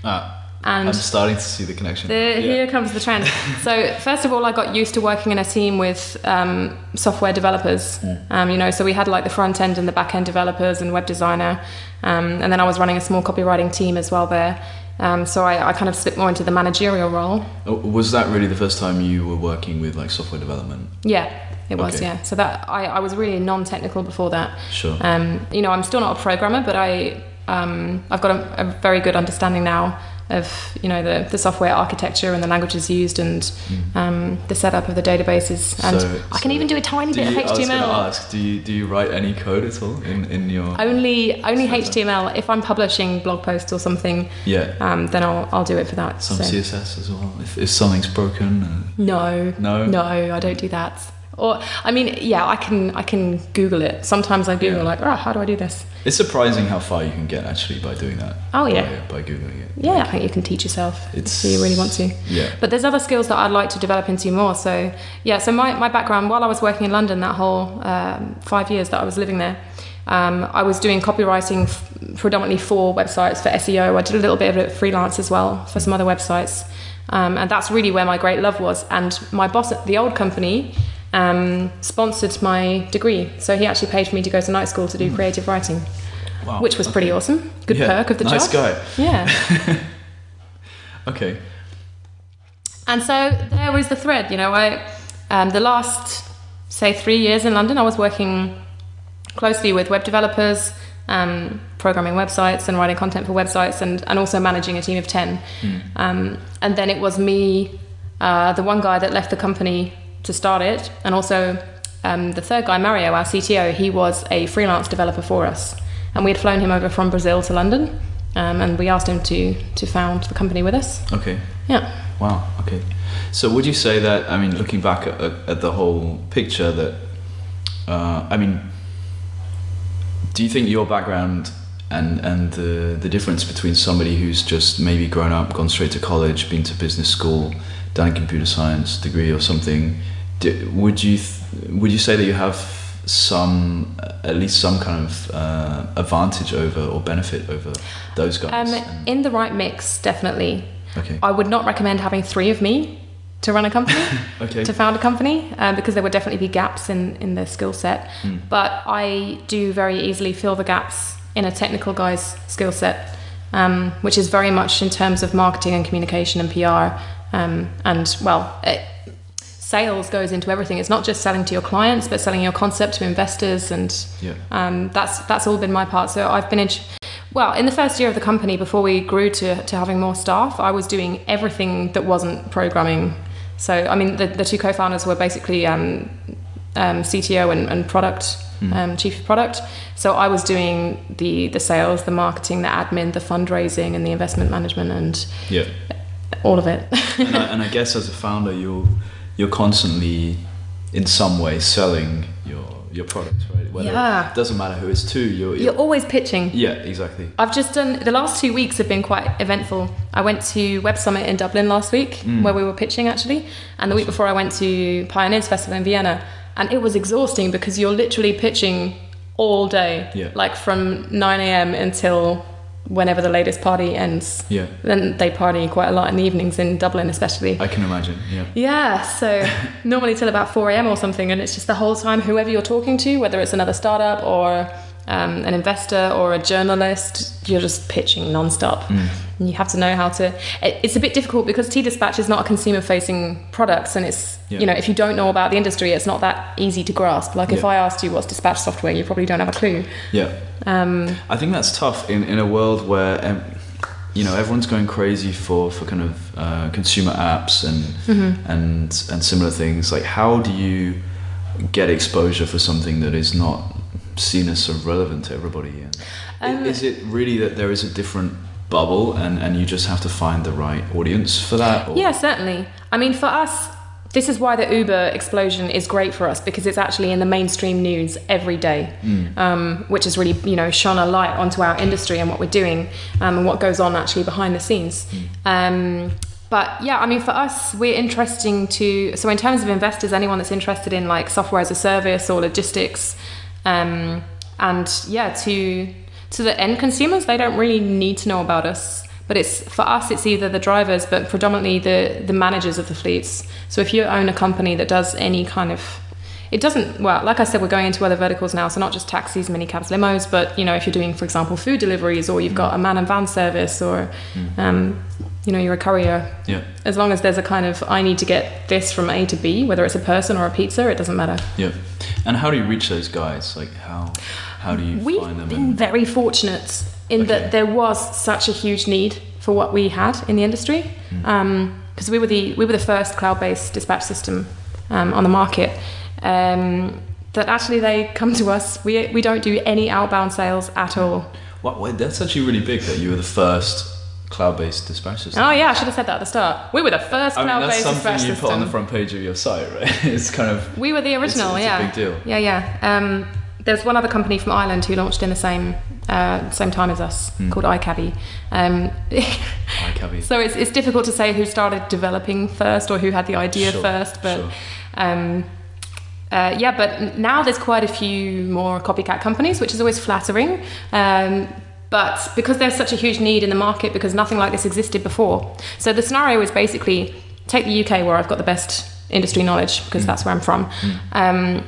Ah, and I'm starting to see the connection. The, yeah. Here comes the trend. So first of all, I got used to working in a team with um, software developers. Yeah. Um, you know, so we had like the front end and the back end developers and web designer. Um, and then I was running a small copywriting team as well there. Um, so I, I kind of slipped more into the managerial role. Was that really the first time you were working with like software development? Yeah. It was, okay. yeah. So that I, I was really non-technical before that. Sure. Um, you know, I'm still not a programmer, but I um, I've got a, a very good understanding now of you know the, the software architecture and the languages used and mm. um, the setup of the databases. And so, I can so even do a tiny do bit you, of H T M L. I was going to ask, do you do you write any code at all in, in your only only setup? H T M L? If I'm publishing blog posts or something, yeah. Um, then I'll I'll do it for that. Some so. C S S as well. If, if something's broken. Uh, no. No. No, I don't do that. Or, I mean, yeah, I can I can Google it. Sometimes I Google yeah. like, oh, how do I do this? It's surprising how far you can get actually by doing that. Oh, yeah. By, by Googling it. Yeah, like, I think you can teach yourself it's, if you really want to. Yeah. But there's other skills that I'd like to develop into more. So, yeah, so my, my background, while I was working in London that whole um, five years that I was living there, um, I was doing copywriting f- predominantly for websites, for S E O. I did a little bit of it freelance as well for some other websites. Um, and that's really where my great love was. And my boss at the old company... Um, sponsored my degree, so he actually paid for me to go to night school to do creative writing, wow, which was okay. pretty awesome. Good yeah, perk of the nice job. Nice guy. Yeah. Okay. And so there was the thread. You know, I um, the last say three years in London, I was working closely with web developers, um, programming websites, and writing content for websites, and and also managing a team of ten. Mm. Um, and then it was me, uh, the one guy that left the company. To start it, and also um, the third guy, Mario, our C T O, he was a freelance developer for us, and we had flown him over from Brazil to London, um, and we asked him to to found the company with us. Okay. Yeah. Wow. Okay. So would you say that? I mean, looking back at, at the whole picture, that uh, I mean, do you think your background and and the the difference between somebody who's just maybe grown up, gone straight to college, been to business school, done a computer science degree or something? Do, would you th- would you say that you have some at least some kind of uh, advantage over or benefit over those guys? Um, in the right mix, definitely. Okay. I would not recommend having three of me to run a company, okay. to found a company, um, because there would definitely be gaps in, in the skill set. Mm. But I do very easily fill the gaps in a technical guy's skill set, um, which is very much in terms of marketing and communication and P R. Um, and, well, it, sales goes into everything. It's not just selling to your clients, but selling your concept to investors. And yeah. um, that's that's all been my part. So I've been in... Well, in the first year of the company, before we grew to, to having more staff, I was doing everything that wasn't programming. So, I mean, the, the two co-founders were basically um, um, C T O and, and product, mm. um, chief of product. So I was doing the, the sales, the marketing, the admin, the fundraising, and the investment management, and yeah. all of it. and, I, and I guess as a founder, you're, you're constantly, in some way, selling your... your product, right? Whether yeah. it doesn't matter who it's to, you're, you're... You're always pitching. Yeah, exactly. I've just done... The last two weeks have been quite eventful. I went to Web Summit in Dublin last week, mm. where we were pitching, actually. And awesome. The week before, I went to Pioneers Festival in Vienna. And it was exhausting because you're literally pitching all day. Yeah. Like, from nine a.m. until whenever the latest party ends. Yeah. Then they party quite a lot in the evenings in Dublin, especially. I can imagine. Yeah. Yeah. So normally till about four a.m. or something, and it's just the whole time whoever you're talking to, whether it's another startup or um, an investor or a journalist, you're just pitching nonstop. Mm. And you have to know how to. It, it's a bit difficult because T-Dispatch is not a consumer-facing product, and it's yeah. you know, if you don't know about the industry, it's not that easy to grasp. Like yeah. if I asked you what's dispatch software, you probably don't have a clue. Yeah. Um, I think that's tough in, in a world where um, you know, everyone's going crazy for, for kind of uh, consumer apps and mm-hmm. and and similar things. Like, how do you get exposure for something that is not seen as so relevant to everybody? And um, is it really that there is a different bubble, and, and you just have to find the right audience for that? Or? Yeah, certainly. I mean, for us, this is why the Uber explosion is great for us, because it's actually in the mainstream news every day, mm. um, which has really, you know, shone a light onto our industry and what we're doing, um, and what goes on actually behind the scenes. Mm. Um, but yeah, I mean, for us, we're interesting to... So in terms of investors, anyone that's interested in like software as a service or logistics, um, and yeah, to... to the end consumers, they don't really need to know about us. But it's for us, it's either the drivers, but predominantly the, the managers of the fleets. So if you own a company that does any kind of... It doesn't... Well, like I said, we're going into other verticals now, so not just taxis, minicabs, limos, but, you know, if you're doing, for example, food deliveries, or you've got a man and van service, or, um, you know, you're a courier. Yeah. As long as there's a kind of, I need to get this from A to B, whether it's a person or a pizza, it doesn't matter. Yeah. And how do you reach those guys? Like, how... How do you We've find them? We've been in? very fortunate in okay. that there was such a huge need for what we had in the industry, because mm. um, we were the we were the first cloud-based dispatch system um, on the market. Um, that actually they come to us. We we don't do any outbound sales at all. What? Well, that's actually really big that you were the first cloud-based dispatch system. Oh yeah, I should have said that at the start. We were the first I mean, cloud-based dispatch system. That's something you put on the front page of your site, right? It's kind of... We were the original. It's, it's yeah. It's a big deal. Yeah, yeah. Um, There's one other company from Ireland who launched in the same uh, same time as us, mm. called iCabby. Um, iCabby. So it's it's difficult to say who started developing first or who had the idea sure, first, but sure. um, uh, yeah. But now there's quite a few more copycat companies, which is always flattering. Um, but because there's such a huge need in the market, because nothing like this existed before. So the scenario is basically take the U K, where I've got the best industry knowledge, because mm. that's where I'm from. Mm. Um,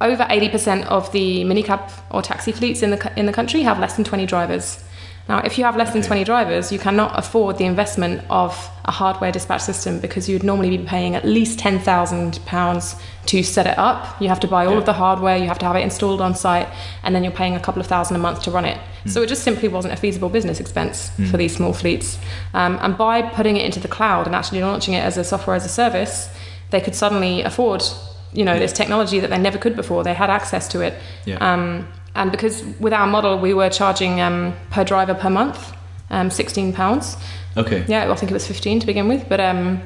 Over eighty percent of the minicab or taxi fleets in the in the country have less than twenty drivers. Now, if you have less okay. than twenty drivers, you cannot afford the investment of a hardware dispatch system, because you'd normally be paying at least ten thousand pounds to set it up. You have to buy all yeah. of the hardware, you have to have it installed on site, and then you're paying a couple of thousand a month to run it. Mm. So it just simply wasn't a feasible business expense mm. for these small fleets. Um, and by putting it into the cloud and actually launching it as a software as a service, they could suddenly afford... You know, yeah. this technology that they never could before. They had access to it. Yeah. Um, and because with our model, we were charging um, per driver per month, um, sixteen pounds. Okay. Yeah, I think it was fifteen to begin with. But um,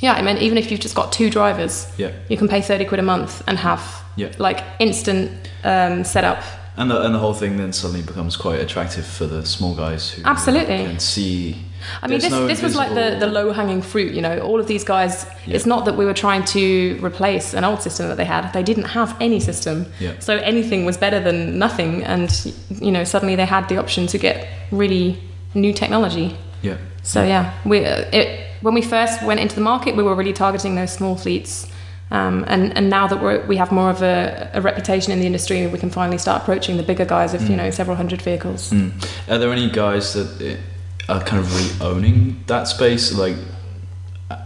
yeah, I mean, even if you've just got two drivers, yeah. you can pay thirty quid a month and have yeah. like instant um, setup. And the, and the whole thing then suddenly becomes quite attractive for the small guys who Absolutely. Can see... I mean, There's this no this was like the, the low-hanging fruit, you know. All of these guys, yeah. it's not that we were trying to replace an old system that they had. They didn't have any system. Yeah. So anything was better than nothing. And, you know, suddenly they had the option to get really new technology. Yeah. So yeah, we it, when we first went into the market, we were really targeting those small fleets. Um, and, and now that we're, we have more of a, a reputation in the industry, we can finally start approaching the bigger guys of, mm. you know, several hundred vehicles. Mm. Are there any guys that are kind of re-owning that space? Like,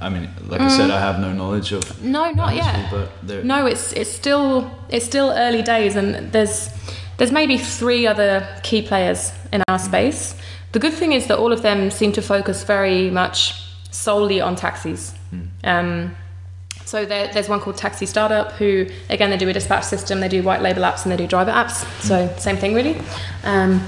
I mean, like mm. I said, I have no knowledge of... No, not yet. But no, it's it's still it's still early days, and there's there's maybe three other key players in our space. The good thing is that all of them seem to focus very much solely on taxis. Mm. Um So there, there's one called Taxi Startup who, again, they do a dispatch system, they do white label apps, and they do driver apps. So same thing, really. Um,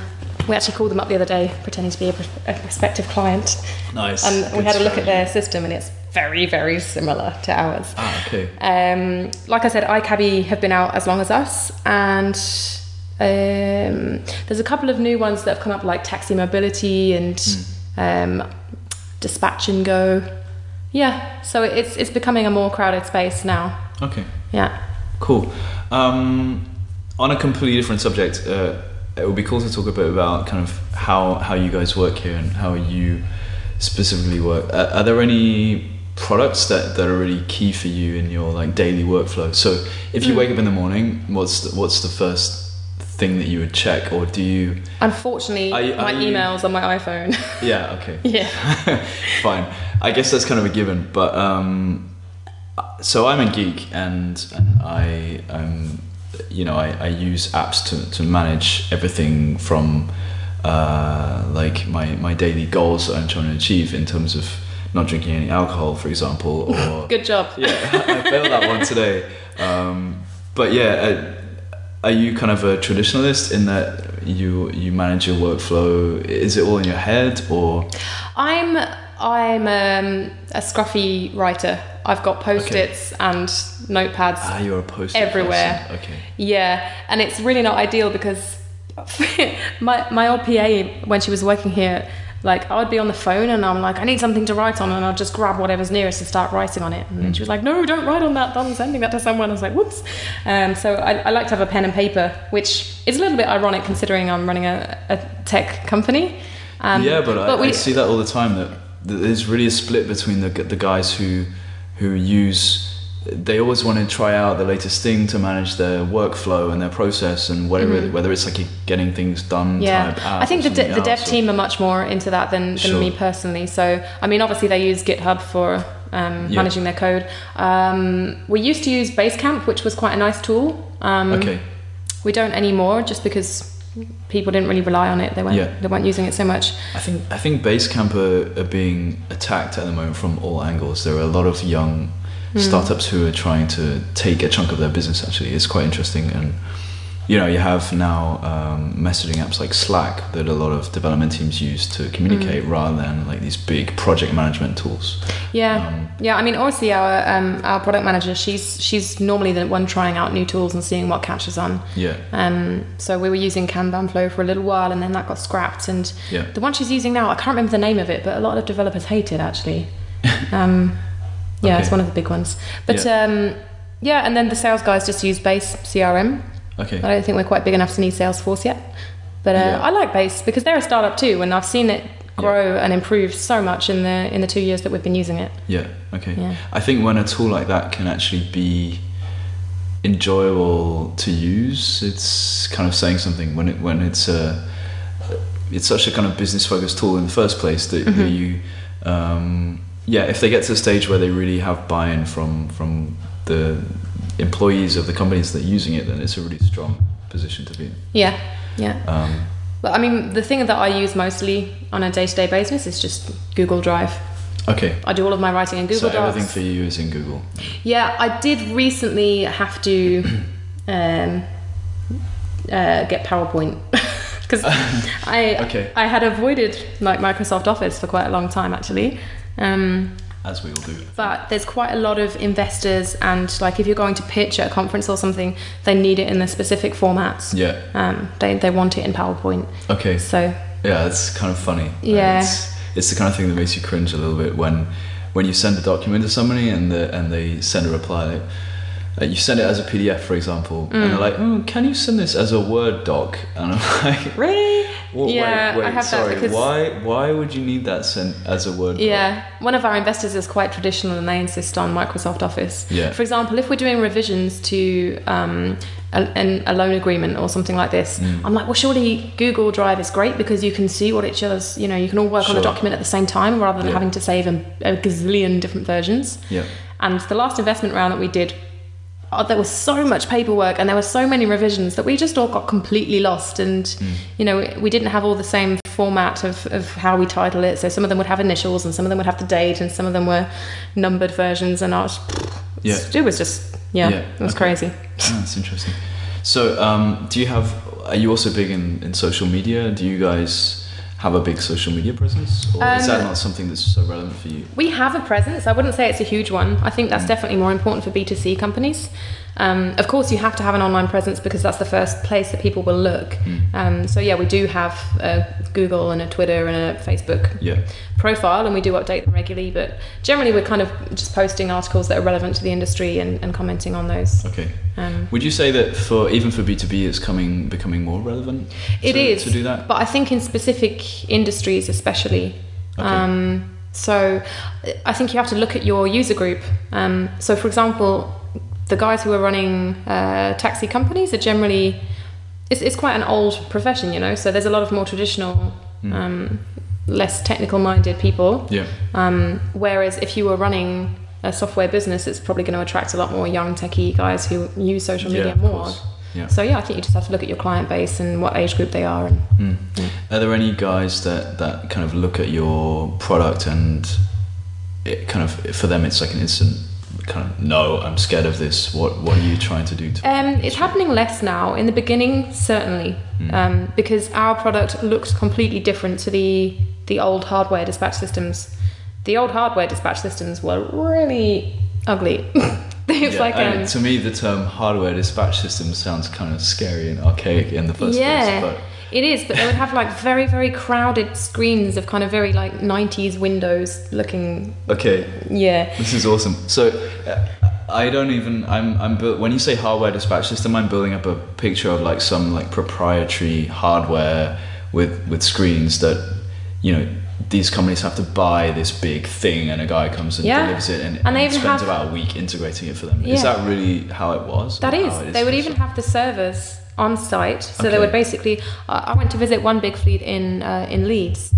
we actually called them up the other day, pretending to be a, a prospective client. Nice. And Good we had a look strategy. At their system, and it's very, very similar to ours. Ah, okay. Um, like I said, iCabby have been out as long as us, and um, there's a couple of new ones that have come up, like Taxi Mobility and mm. um, Dispatch and Go. Yeah, so it's it's becoming a more crowded space now. Okay. Yeah. Cool. Um, on a completely different subject, uh, it would be cool to talk a bit about kind of how, how you guys work here and how you specifically work. Uh, are there any products that, that are really key for you in your like daily workflow? So if you mm. wake up in the morning, what's the, what's the first thing that you would check, or do you? Unfortunately, are you, are my you... emails on my iPhone. Yeah. Okay. Yeah. Fine. I guess that's kind of a given, but um, so I'm a geek, and, and I, um, you know, I, I use apps to, to manage everything from uh, like my, my daily goals that I'm trying to achieve in terms of not drinking any alcohol, for example. Or good job. Yeah, I failed that one today. Um, but yeah, I, are you kind of a traditionalist in that you you manage your workflow? Is it all in your head, or? I'm. I'm um, a scruffy writer. I've got post-its okay. and notepads ah, you're a post-it everywhere. Person. Okay. Yeah, and it's really not ideal because my my old P A, when she was working here, like I would be on the phone and I'm like, I need something to write on, and I'll just grab whatever's nearest and start writing on it. And mm. she was like, no, don't write on that. I'm sending that to someone. I was like, whoops. Um, so I, I like to have a pen and paper, which is a little bit ironic considering I'm running a, a tech company. Um, yeah, but, but I, we, I see that all the time that. There's really a split between the the guys who who use they always want to try out the latest thing to manage their workflow and their process and whatever mm-hmm. whether it's like a getting things done yeah. type app. I think the de- the dev or... team are much more into that than, than sure. me personally. So I mean obviously they use GitHub for um, managing yeah. their code. Um, we used to use Basecamp, which was quite a nice tool. Um, okay. We don't anymore just because people didn't really rely on it. They weren't. Yeah. They weren't using it so much. I think. I think Basecamp are, are being attacked at the moment from all angles. There are a lot of young mm. startups who are trying to take a chunk of their business. Actually, it's quite interesting. And you know, you have now um, messaging apps like Slack that a lot of development teams use to communicate, mm. rather than like these big project management tools. Yeah. Um, yeah. I mean, obviously, our um, our product manager, she's she's normally the one trying out new tools and seeing what catches on. Yeah. Um. So we were using Kanban Flow for a little while, and then that got scrapped. And yeah. the one she's using now, I can't remember the name of it, but a lot of developers hate it actually. Um. Yeah, okay. It's one of the big ones. But yeah. um, yeah, and then the sales guys just use Base C R M. Okay. I don't think we're quite big enough to need Salesforce yet, but uh, yeah. I like Base because they're a startup too, and I've seen it grow yeah. and improve so much in the in the two years that we've been using it. Yeah. Okay. Yeah. I think when a tool like that can actually be enjoyable to use, it's kind of saying something when it when it's a it's such a kind of business focused tool in the first place that, mm-hmm. that you um, yeah if they get to the stage where they really have buy in from from the employees of the companies that are using it, then it's a really strong position to be in. Yeah, yeah. Um, but I mean, the thing that I use mostly on a day-to-day basis is just Google Drive. Okay. I do all of my writing in Google Drive. So everything for you is in Google. Yeah, I did recently have to um, uh, get PowerPoint because I okay. I had avoided like Microsoft Office for quite a long time actually. Um, As we all do. But there's quite a lot of investors, and like if you're going to pitch at a conference or something, they need it in the specific formats. Yeah. Um. They they want it in PowerPoint. Okay. So. Yeah, it's kind of funny. Yeah. It's, it's the kind of thing that makes you cringe a little bit when when you send a document to somebody and the, and they send a reply like, Like you send it as a P D F, for example, mm. and they're like, oh, can you send this as a Word doc? And I'm like, really? Well, yeah, wait, wait, I have sorry, that because why, why would you need that sent as a Word yeah. doc? Yeah, one of our investors is quite traditional and they insist on Microsoft Office. Yeah. For example, if we're doing revisions to um, a, an, a loan agreement or something like this, mm. I'm like, well, surely Google Drive is great because you can see what each other's, you know, you can all work sure. on a document at the same time rather than yeah. having to save a, a gazillion different versions. Yeah. And the last investment round that we did, oh, there was so much paperwork and there were so many revisions that we just all got completely lost. And, mm. you know, we, we didn't have all the same format of, of how we title it. So some of them would have initials and some of them would have the date and some of them were numbered versions. And I was, yeah. it was just, yeah, yeah. it was okay. crazy. Oh, that's interesting. So um, do you have, are you also big in, in social media? Do you guys have a big social media presence, or um, is that not something that's so relevant for you? We have a presence. I wouldn't say it's a huge one. I think that's mm. definitely more important for B two C companies. Um, of course, you have to have an online presence because that's the first place that people will look. Mm. Um, so yeah, we do have a Google and a Twitter and a Facebook yeah. profile, and we do update them regularly. But generally, we're kind of just posting articles that are relevant to the industry and, and commenting on those. Okay. Um, Would you say that for even for B two B, it's coming becoming more relevant? It to, is to do that, but I think in specific industries, especially. Okay. Um, so I think you have to look at your user group. Um, so for example, the guys who are running uh, taxi companies are generally it's it's quite an old profession, you know. So there's a lot of more traditional, mm. um, less technical-minded people. Yeah. Um, whereas if you were running a software business, it's probably going to attract a lot more young techie guys who use social media yeah, more. Yeah. So yeah, I think you just have to look at your client base and what age group they are. And, mm. yeah. Are there any guys that, that kind of look at your product and it kind of for them it's like an instant kind of no, I'm scared of this. What what are you trying to do? To um, it's happening less now. In the beginning, certainly, mm. um, because our product looks completely different to the the old hardware dispatch systems. The old hardware dispatch systems were really ugly. It's yeah, like, um, to me, the term hardware dispatch system sounds kind of scary and archaic in the first yeah, place. Yeah, it is. But they would have like very, very crowded screens of kind of very like nineties Windows looking. Okay. Yeah. This is awesome. So I don't even. I'm. I'm. Bu- when you say hardware dispatch system, I'm building up a picture of like some like proprietary hardware with with screens that, you know, these companies have to buy this big thing and a guy comes and yeah. delivers it and, and, and spends about a week integrating it for them. Yeah. Is that really how it was? That is. is. They would even have the servers on site. So okay. they would basically... I went to visit one big fleet in uh, in Leeds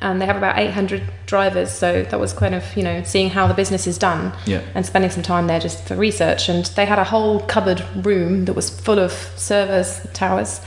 and they have about eight hundred drivers. So that was kind of, you know, seeing how the business is done yeah. and spending some time there just for research. And they had a whole cupboard room that was full of servers, towers.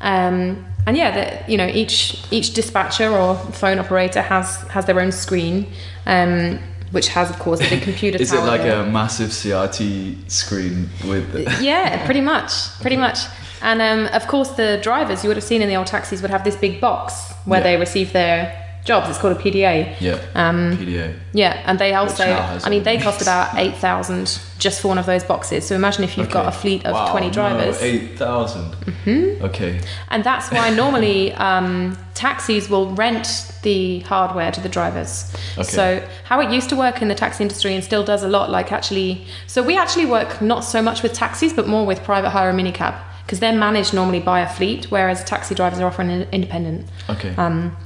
Um And yeah, the, you know, each each dispatcher or phone operator has has their own screen, um, which has, of course, a big computer Is tower. Is it like a massive C R T screen with? The yeah, pretty much, pretty okay. much. And um, of course, the drivers you would have seen in the old taxis would have this big box where yeah. they receive their jobs. It's called a P D A. Yeah. Um, P D A. Yeah, and they also, I mean, they cost about eight thousand just for one of those boxes. So imagine if you've okay. got a fleet of wow, twenty drivers. No, eight thousand. Mm-hmm. Okay. And that's why normally um, taxis will rent the hardware to the drivers. Okay. So how it used to work in the taxi industry and still does a lot, like actually, so we actually work not so much with taxis, but more with private hire and minicab because they're managed normally by a fleet, whereas taxi drivers are often independent. Okay. Um,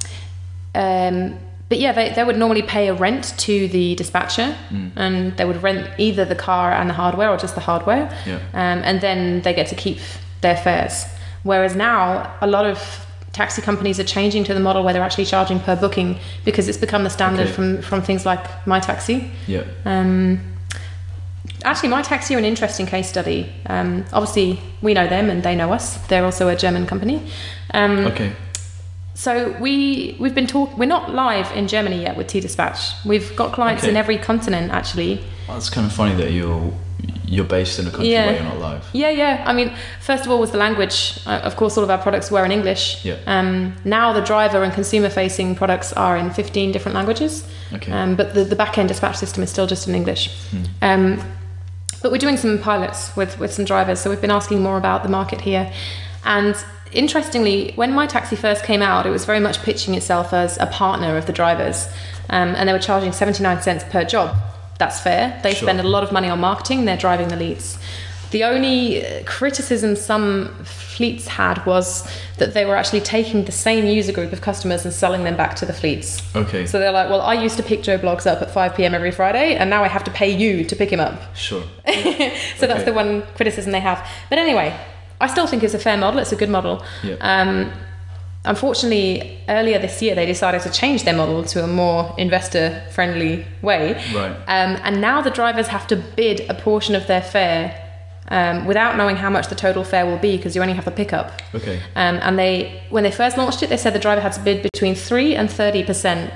Um, but yeah, they, they would normally pay a rent to the dispatcher mm. and they would rent either the car and the hardware or just the hardware. Yeah. Um, and then they get to keep their fares. Whereas now a lot of taxi companies are changing to the model where they're actually charging per booking because it's become the standard okay. from, from things like MyTaxi. Yeah. Um, actually, MyTaxi are an interesting case study. Um, obviously, we know them and they know us. They're also a German company. Um, okay. So we we've been talk we're not live in Germany yet with T-Dispatch. We've got clients okay. in every continent actually. Well, it's kind of funny that you're you're based in a country yeah. where you're not live. Yeah, yeah. I mean, first of all was the language. Uh, of course, all of our products were in English. Yeah. Um, now the driver and consumer-facing products are in fifteen different languages. Okay. Um, but the, the back-end dispatch system is still just in English. Hmm. Um, but we're doing some pilots with with some drivers. So we've been asking more about the market here, and. Interestingly, when MyTaxi first came out, it was very much pitching itself as a partner of the drivers, um, and they were charging seventy-nine cents per job. That's fair. They sure. spend a lot of money on marketing. They're driving the leads. The only criticism some fleets had was that they were actually taking the same user group of customers and selling them back to the fleets. Okay. So they're like, well, I used to pick Joe Bloggs up at five p.m. every Friday, and now I have to pay you to pick him up. Sure. So okay. that's the one criticism they have. But anyway, I still think it's a fair model. It's a good model. Yeah. Um, unfortunately, earlier this year, they decided to change their model to a more investor-friendly way. Right. Um, and now the drivers have to bid a portion of their fare um, without knowing how much the total fare will be, because you only have the pickup. Okay. Um, and they, when they first launched it, they said the driver had to bid between three and thirty percent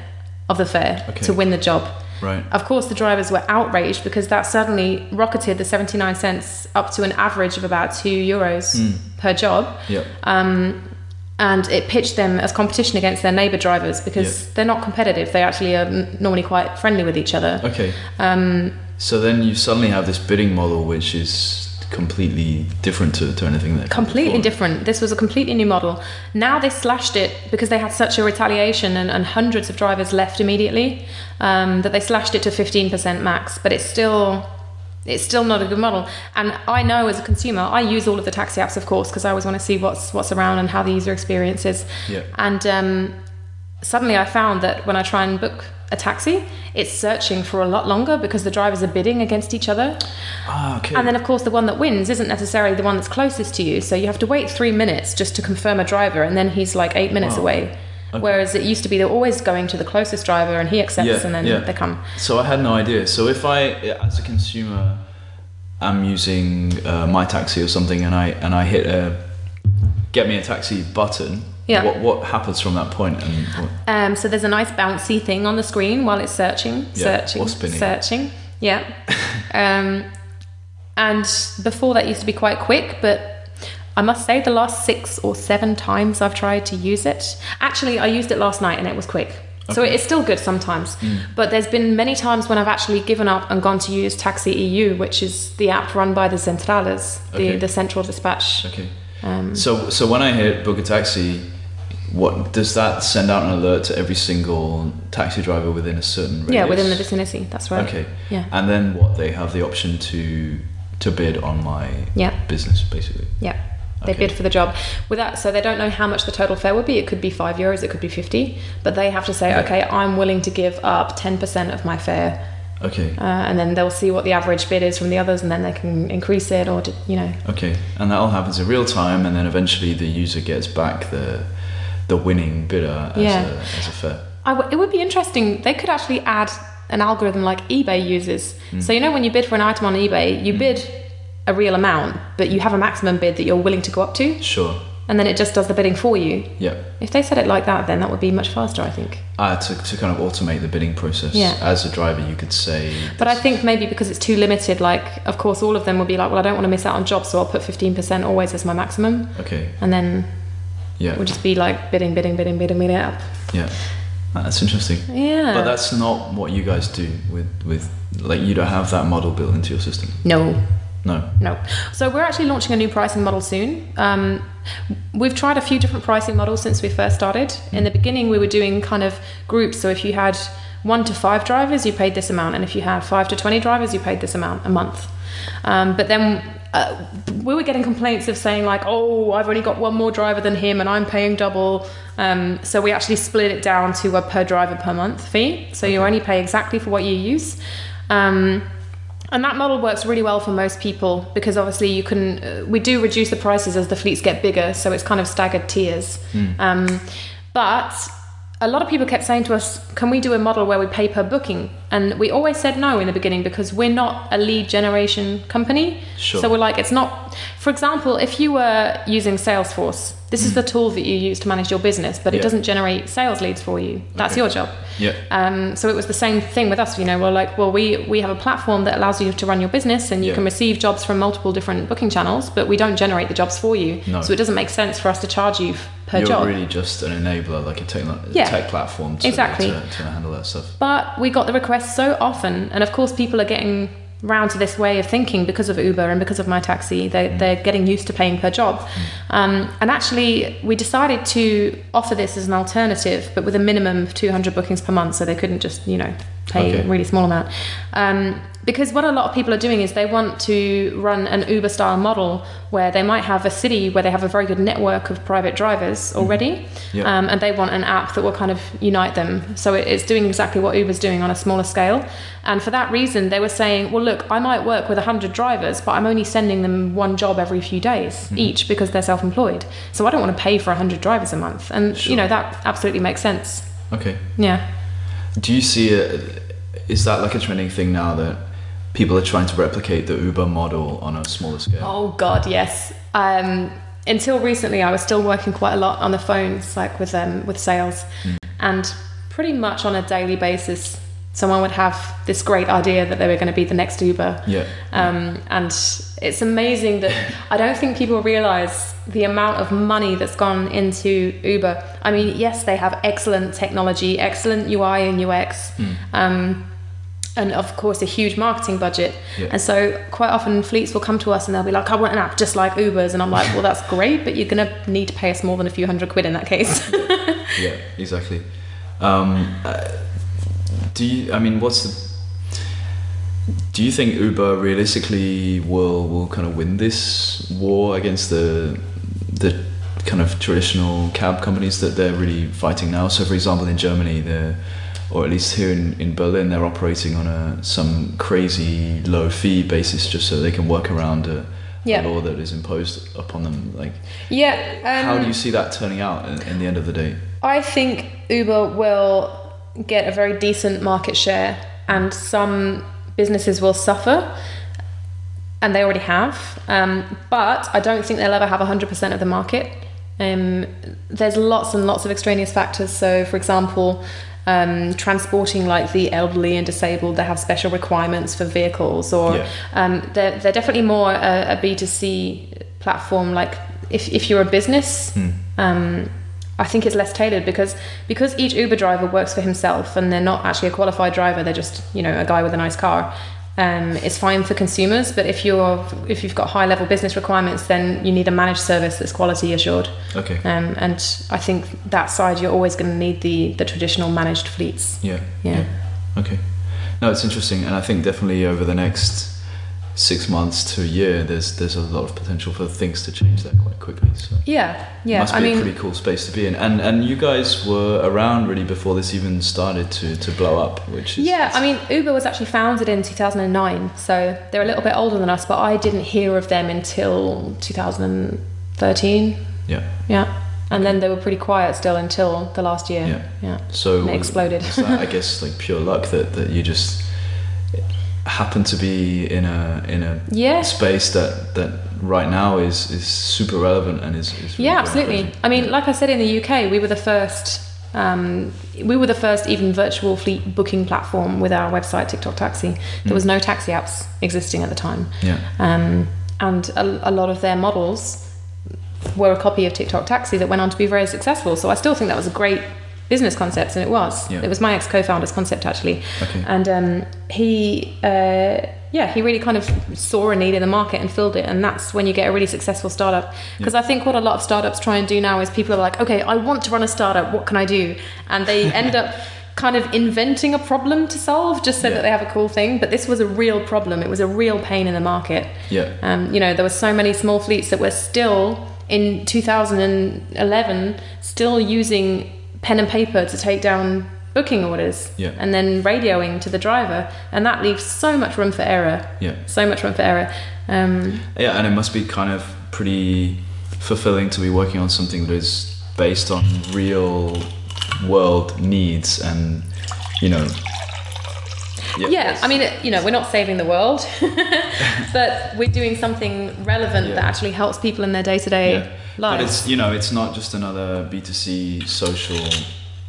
of the fare okay. to win the job. Right. Of course, the drivers were outraged, because that suddenly rocketed the seventy-nine cents up to an average of about two euros mm. per job. Yep. Um, and it pitched them as competition against their neighbour drivers, because yes. they're not competitive. They actually are normally quite friendly with each other. Okay. Um, so then you suddenly have this bidding model, which is completely different to, to anything that completely different. This was a completely new model. Now they slashed it because they had such a retaliation, and, and hundreds of drivers left immediately, um, that they slashed it to fifteen percent max. But it's still it's still not a good model. And I know, as a consumer, I use all of the taxi apps, of course, because I always want to see what's what's around and how the user experience is. Yeah. And um, suddenly I found that when I try and book a taxi, it's searching for a lot longer because the drivers are bidding against each other. Ah, okay. And then, of course, the one that wins isn't necessarily the one that's closest to you. So you have to wait three minutes just to confirm a driver, and then he's like eight minutes wow. away. Okay. Whereas it used to be they're always going to the closest driver, and he accepts, yeah, and then yeah. they come. So I had no idea. So if I, as a consumer, I'm using uh, MyTaxi or something, and I and I hit a get me a taxi button. Yeah. What, what happens from that point? And um, so there's a nice bouncy thing on the screen while it's searching, yeah, searching, or spinning. searching. Yeah. um, and before that used to be quite quick, but I must say the last six or seven times I've tried to use it. Actually, I used it last night and it was quick. Okay. So it's still good sometimes. Mm. But there's been many times when I've actually given up and gone to use Taxi E U, which is the app run by the Centrales, okay. the, the Central Dispatch. Okay. Um, so so when I hit book a taxi, what does that send out an alert to every single taxi driver within a certain radius? Yeah, within the vicinity. That's right. Okay. Yeah. And then what, they have the option to to bid on my yeah. business, basically. Yeah. They okay. bid for the job. With that, so they don't know how much the total fare would be. It could be five euros. It could be fifty. But they have to say, yeah. okay, I'm willing to give up ten percent of my fare. Okay. Uh, and then they'll see what the average bid is from the others, and then they can increase it, or you know. Okay, and that all happens in real time, and then eventually the user gets back the the winning bidder as, yeah. a, as a fare. I w- it would be interesting. They could actually add an algorithm like eBay uses. Mm. So you know when you bid for an item on eBay, you mm. bid a real amount, but you have a maximum bid that you're willing to go up to. Sure. And then it just does the bidding for you. Yeah. If they said it like that, then that would be much faster, I think. Uh, to, to kind of automate the bidding process. Yeah. As a driver, you could say... But I think maybe because it's too limited, like, of course, all of them will be like, well, I don't want to miss out on jobs, so I'll put fifteen percent always as my maximum. Okay. And then yeah. it would just be like bidding, bidding, bidding, bidding, bidding up. Yeah. That's interesting. Yeah. But that's not what you guys do with... with like, you don't have that model built into your system. No. No. No. So we're actually launching a new pricing model soon. Um, we've tried a few different pricing models since we first started. In the beginning, we were doing kind of groups. So if you had one to five drivers, you paid this amount. And if you had five to twenty drivers, you paid this amount a month. Um, but then uh, we were getting complaints of saying like, oh, I've only got one more driver than him and I'm paying double. Um, so we actually split it down to a per driver per month fee. So okay. you only pay exactly for what you use. Um, And that model works really well for most people because obviously you can, uh, we do reduce the prices as the fleets get bigger. So it's kind of staggered tiers. Mm. Um, but a lot of people kept saying to us, can we do a model where we pay per booking? And we always said no in the beginning because we're not a lead generation company. Sure. So we're like, it's not, for example, if you were using Salesforce, this mm. is the tool that you use to manage your business, but yeah. it doesn't generate sales leads for you. That's okay. your job. Yeah. Um, so it was the same thing with us. You know, we're like, well, we, we have a platform that allows you to run your business and you yeah. can receive jobs from multiple different booking channels, but we don't generate the jobs for you. No. So it doesn't make sense for us to charge you per You're job. You're really just an enabler, like a tech, yeah. tech platform to, exactly. to, to handle that stuff. But we got the requests so often. And of course, people are getting round to this way of thinking because of Uber and because of MyTaxi. They, mm. They're getting used to paying per job. Mm. Um, and actually, we decided to offer this as an alternative, but with a minimum of two hundred bookings per month. So they couldn't just, you know, pay okay. a really small amount. Um, because what a lot of people are doing is they want to run an Uber style model where they might have a city where they have a very good network of private drivers already, yeah. um, and they want an app that will kind of unite them. So it, it's doing exactly what Uber's doing on a smaller scale. And for that reason, they were saying, well, look, I might work with one hundred drivers, but I'm only sending them one job every few days mm-hmm. each because they're self-employed. So I don't want to pay for one hundred drivers a month. And, sure. you know, that absolutely makes sense. Okay. Yeah. Do you see it? Is that like a trending thing now that people are trying to replicate the Uber model on a smaller scale? Oh God, yes. Um, until recently, I was still working quite a lot on the phones, like with um, with sales, mm. and pretty much on a daily basis, someone would have this great idea that they were going to be the next Uber. Yeah. Um, and it's amazing that I don't think people realize the amount of money that's gone into Uber. I mean, yes, they have excellent technology, excellent U I and U X, mm. um, and of course a huge marketing budget. Yeah. And so quite often fleets will come to us and they'll be like, I want an app just like Uber's. And I'm like, well, that's great, but you're going to need to pay us more than a few hundred quid in that case. Yeah, exactly. Um, uh, Do you, I mean, what's the, do you think Uber realistically will, will kind of win this war against the, the kind of traditional cab companies that they're really fighting now? So for example, in Germany, they're, or at least here in, in Berlin, they're operating on a, some crazy low fee basis just so they can work around a, yeah. a law that is imposed upon them. Like, yeah, um, how do you see that turning out in, in the end of the day? I think Uber will get a very decent market share, and some businesses will suffer, and they already have, um, but I don't think they'll ever have one hundred percent of the market. Um, there's lots and lots of extraneous factors. So for example, um, transporting like the elderly and disabled, they have special requirements for vehicles, or yeah. um, they're, they're definitely more a, a B two C platform. Like if, if you're a business, mm. um, I think it's less tailored because because each Uber driver works for himself and they're not actually a qualified driver. They're just, you know, a guy with a nice car. Um, it's fine for consumers, but if you're if you've got high level business requirements, then you need a managed service that's quality assured. Okay. Um, and I think that side you're always going to need the the traditional managed fleets. Yeah. Yeah. Yeah. Okay. No, it's interesting, and I think definitely over the next six months to a year, there's there's a lot of potential for things to change that quite quickly. So yeah, yeah. Must be I a mean, pretty cool space to be in. And and you guys were around really before this even started to, to blow up, which is yeah. I mean, Uber was actually founded in two thousand nine, so they're a little bit older than us, but I didn't hear of them until two thousand thirteen. Yeah. Yeah. And then they were pretty quiet still until the last year. Yeah. Yeah. So and it exploded. Was that, I guess, like pure luck that, that you just happened to be in a in a yeah. space that that right now is is super relevant and is, is really yeah absolutely relevant. I mean yeah. like I said, in the U K we were the first um we were the first even virtual fleet booking platform with our website TikTok Taxi. There mm. was no taxi apps existing at the time, yeah um and a, a lot of their models were a copy of TikTok Taxi that went on to be very successful. So I still think that was a great business concepts, and it was yeah. it was my ex-co-founder's concept actually. Okay. And um he uh yeah he really kind of saw a need in the market and filled it, and that's when you get a really successful startup. Because yeah. I think what a lot of startups try and do now is people are like, okay, I want to run a startup, what can I do? And they end up kind of inventing a problem to solve just so yeah. that they have a cool thing. But this was a real problem, it was a real pain in the market. Yeah um you know, there were so many small fleets that were still in two thousand eleven still using pen and paper to take down booking orders, yeah. and then radioing to the driver, and that leaves so much room for error. Yeah, so much room for error. Um, yeah, and it must be kind of pretty fulfilling to be working on something that is based on real world needs, and you know. Yeah, yeah I mean, it, you know, we're not saving the world, but we're doing something relevant yeah. that actually helps people in their day-to-day yeah. lives. But it's, you know, it's not just another B two C social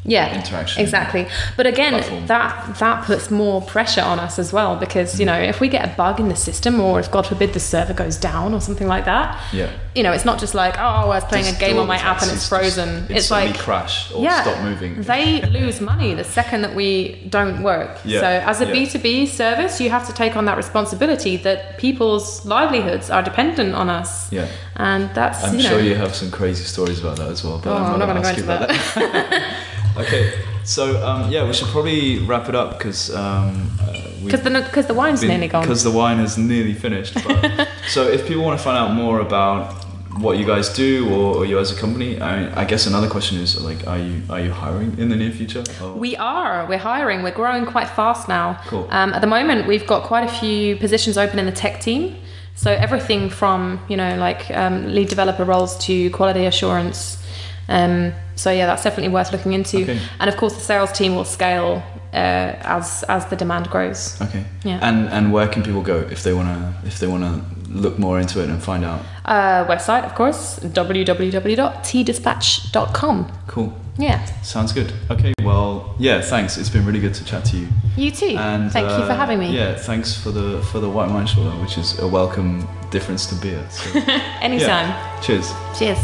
yeah, interaction. Exactly. But again, platform. that that puts more pressure on us as well, because, you know, if we get a bug in the system, or if, God forbid, the server goes down or something like that, yeah. you know, it's not just like, oh, I was playing just a game on my app and it's frozen. Just, it's, it's like crash or yeah, stop moving. They lose money the second that we don't work. Yeah. So as a yeah. B two B service, you have to take on that responsibility that people's livelihoods are dependent on us. Yeah. And that's, I'm you know, sure you have some crazy stories about that as well, but oh, I'm not, not going to go into that. that. Okay, So um, yeah, we should probably wrap it up because um, uh, because the because the wine's been, nearly gone. Because the wine is nearly finished. But, so if people want to find out more about what you guys do or, or you as a company, I mean, I guess another question is like, are you are you hiring in the near future? Or? We are. We're hiring. We're growing quite fast now. Cool. Um, at the moment, we've got quite a few positions open in the tech team. So everything from, you know, like um, lead developer roles to quality assurance. Um, so yeah, that's definitely worth looking into. Okay. And of course, the sales team will scale uh, as as the demand grows. Okay. Yeah. And and where can people go if they wanna if they wanna look more into it and find out? Uh, website, of course, w w w dot t dispatch dot com. Cool. Yeah. Sounds good. Okay. Well, yeah. Thanks. It's been really good to chat to you. You too. And thank uh, you for having me. Yeah. Thanks for the for the white wine shoulder, which is a welcome difference to beer. So, anytime. Yeah. Cheers. Cheers.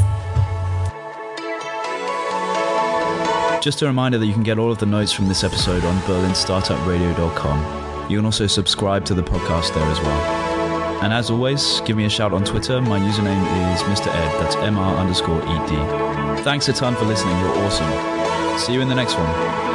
Just a reminder that you can get all of the notes from this episode on berlin startup radio dot com. You can also subscribe to the podcast there as well. And as always, give me a shout on Twitter. My username is Mister Ed. That's M R underscore E D. Thanks a ton for listening. You're awesome. See you in the next one.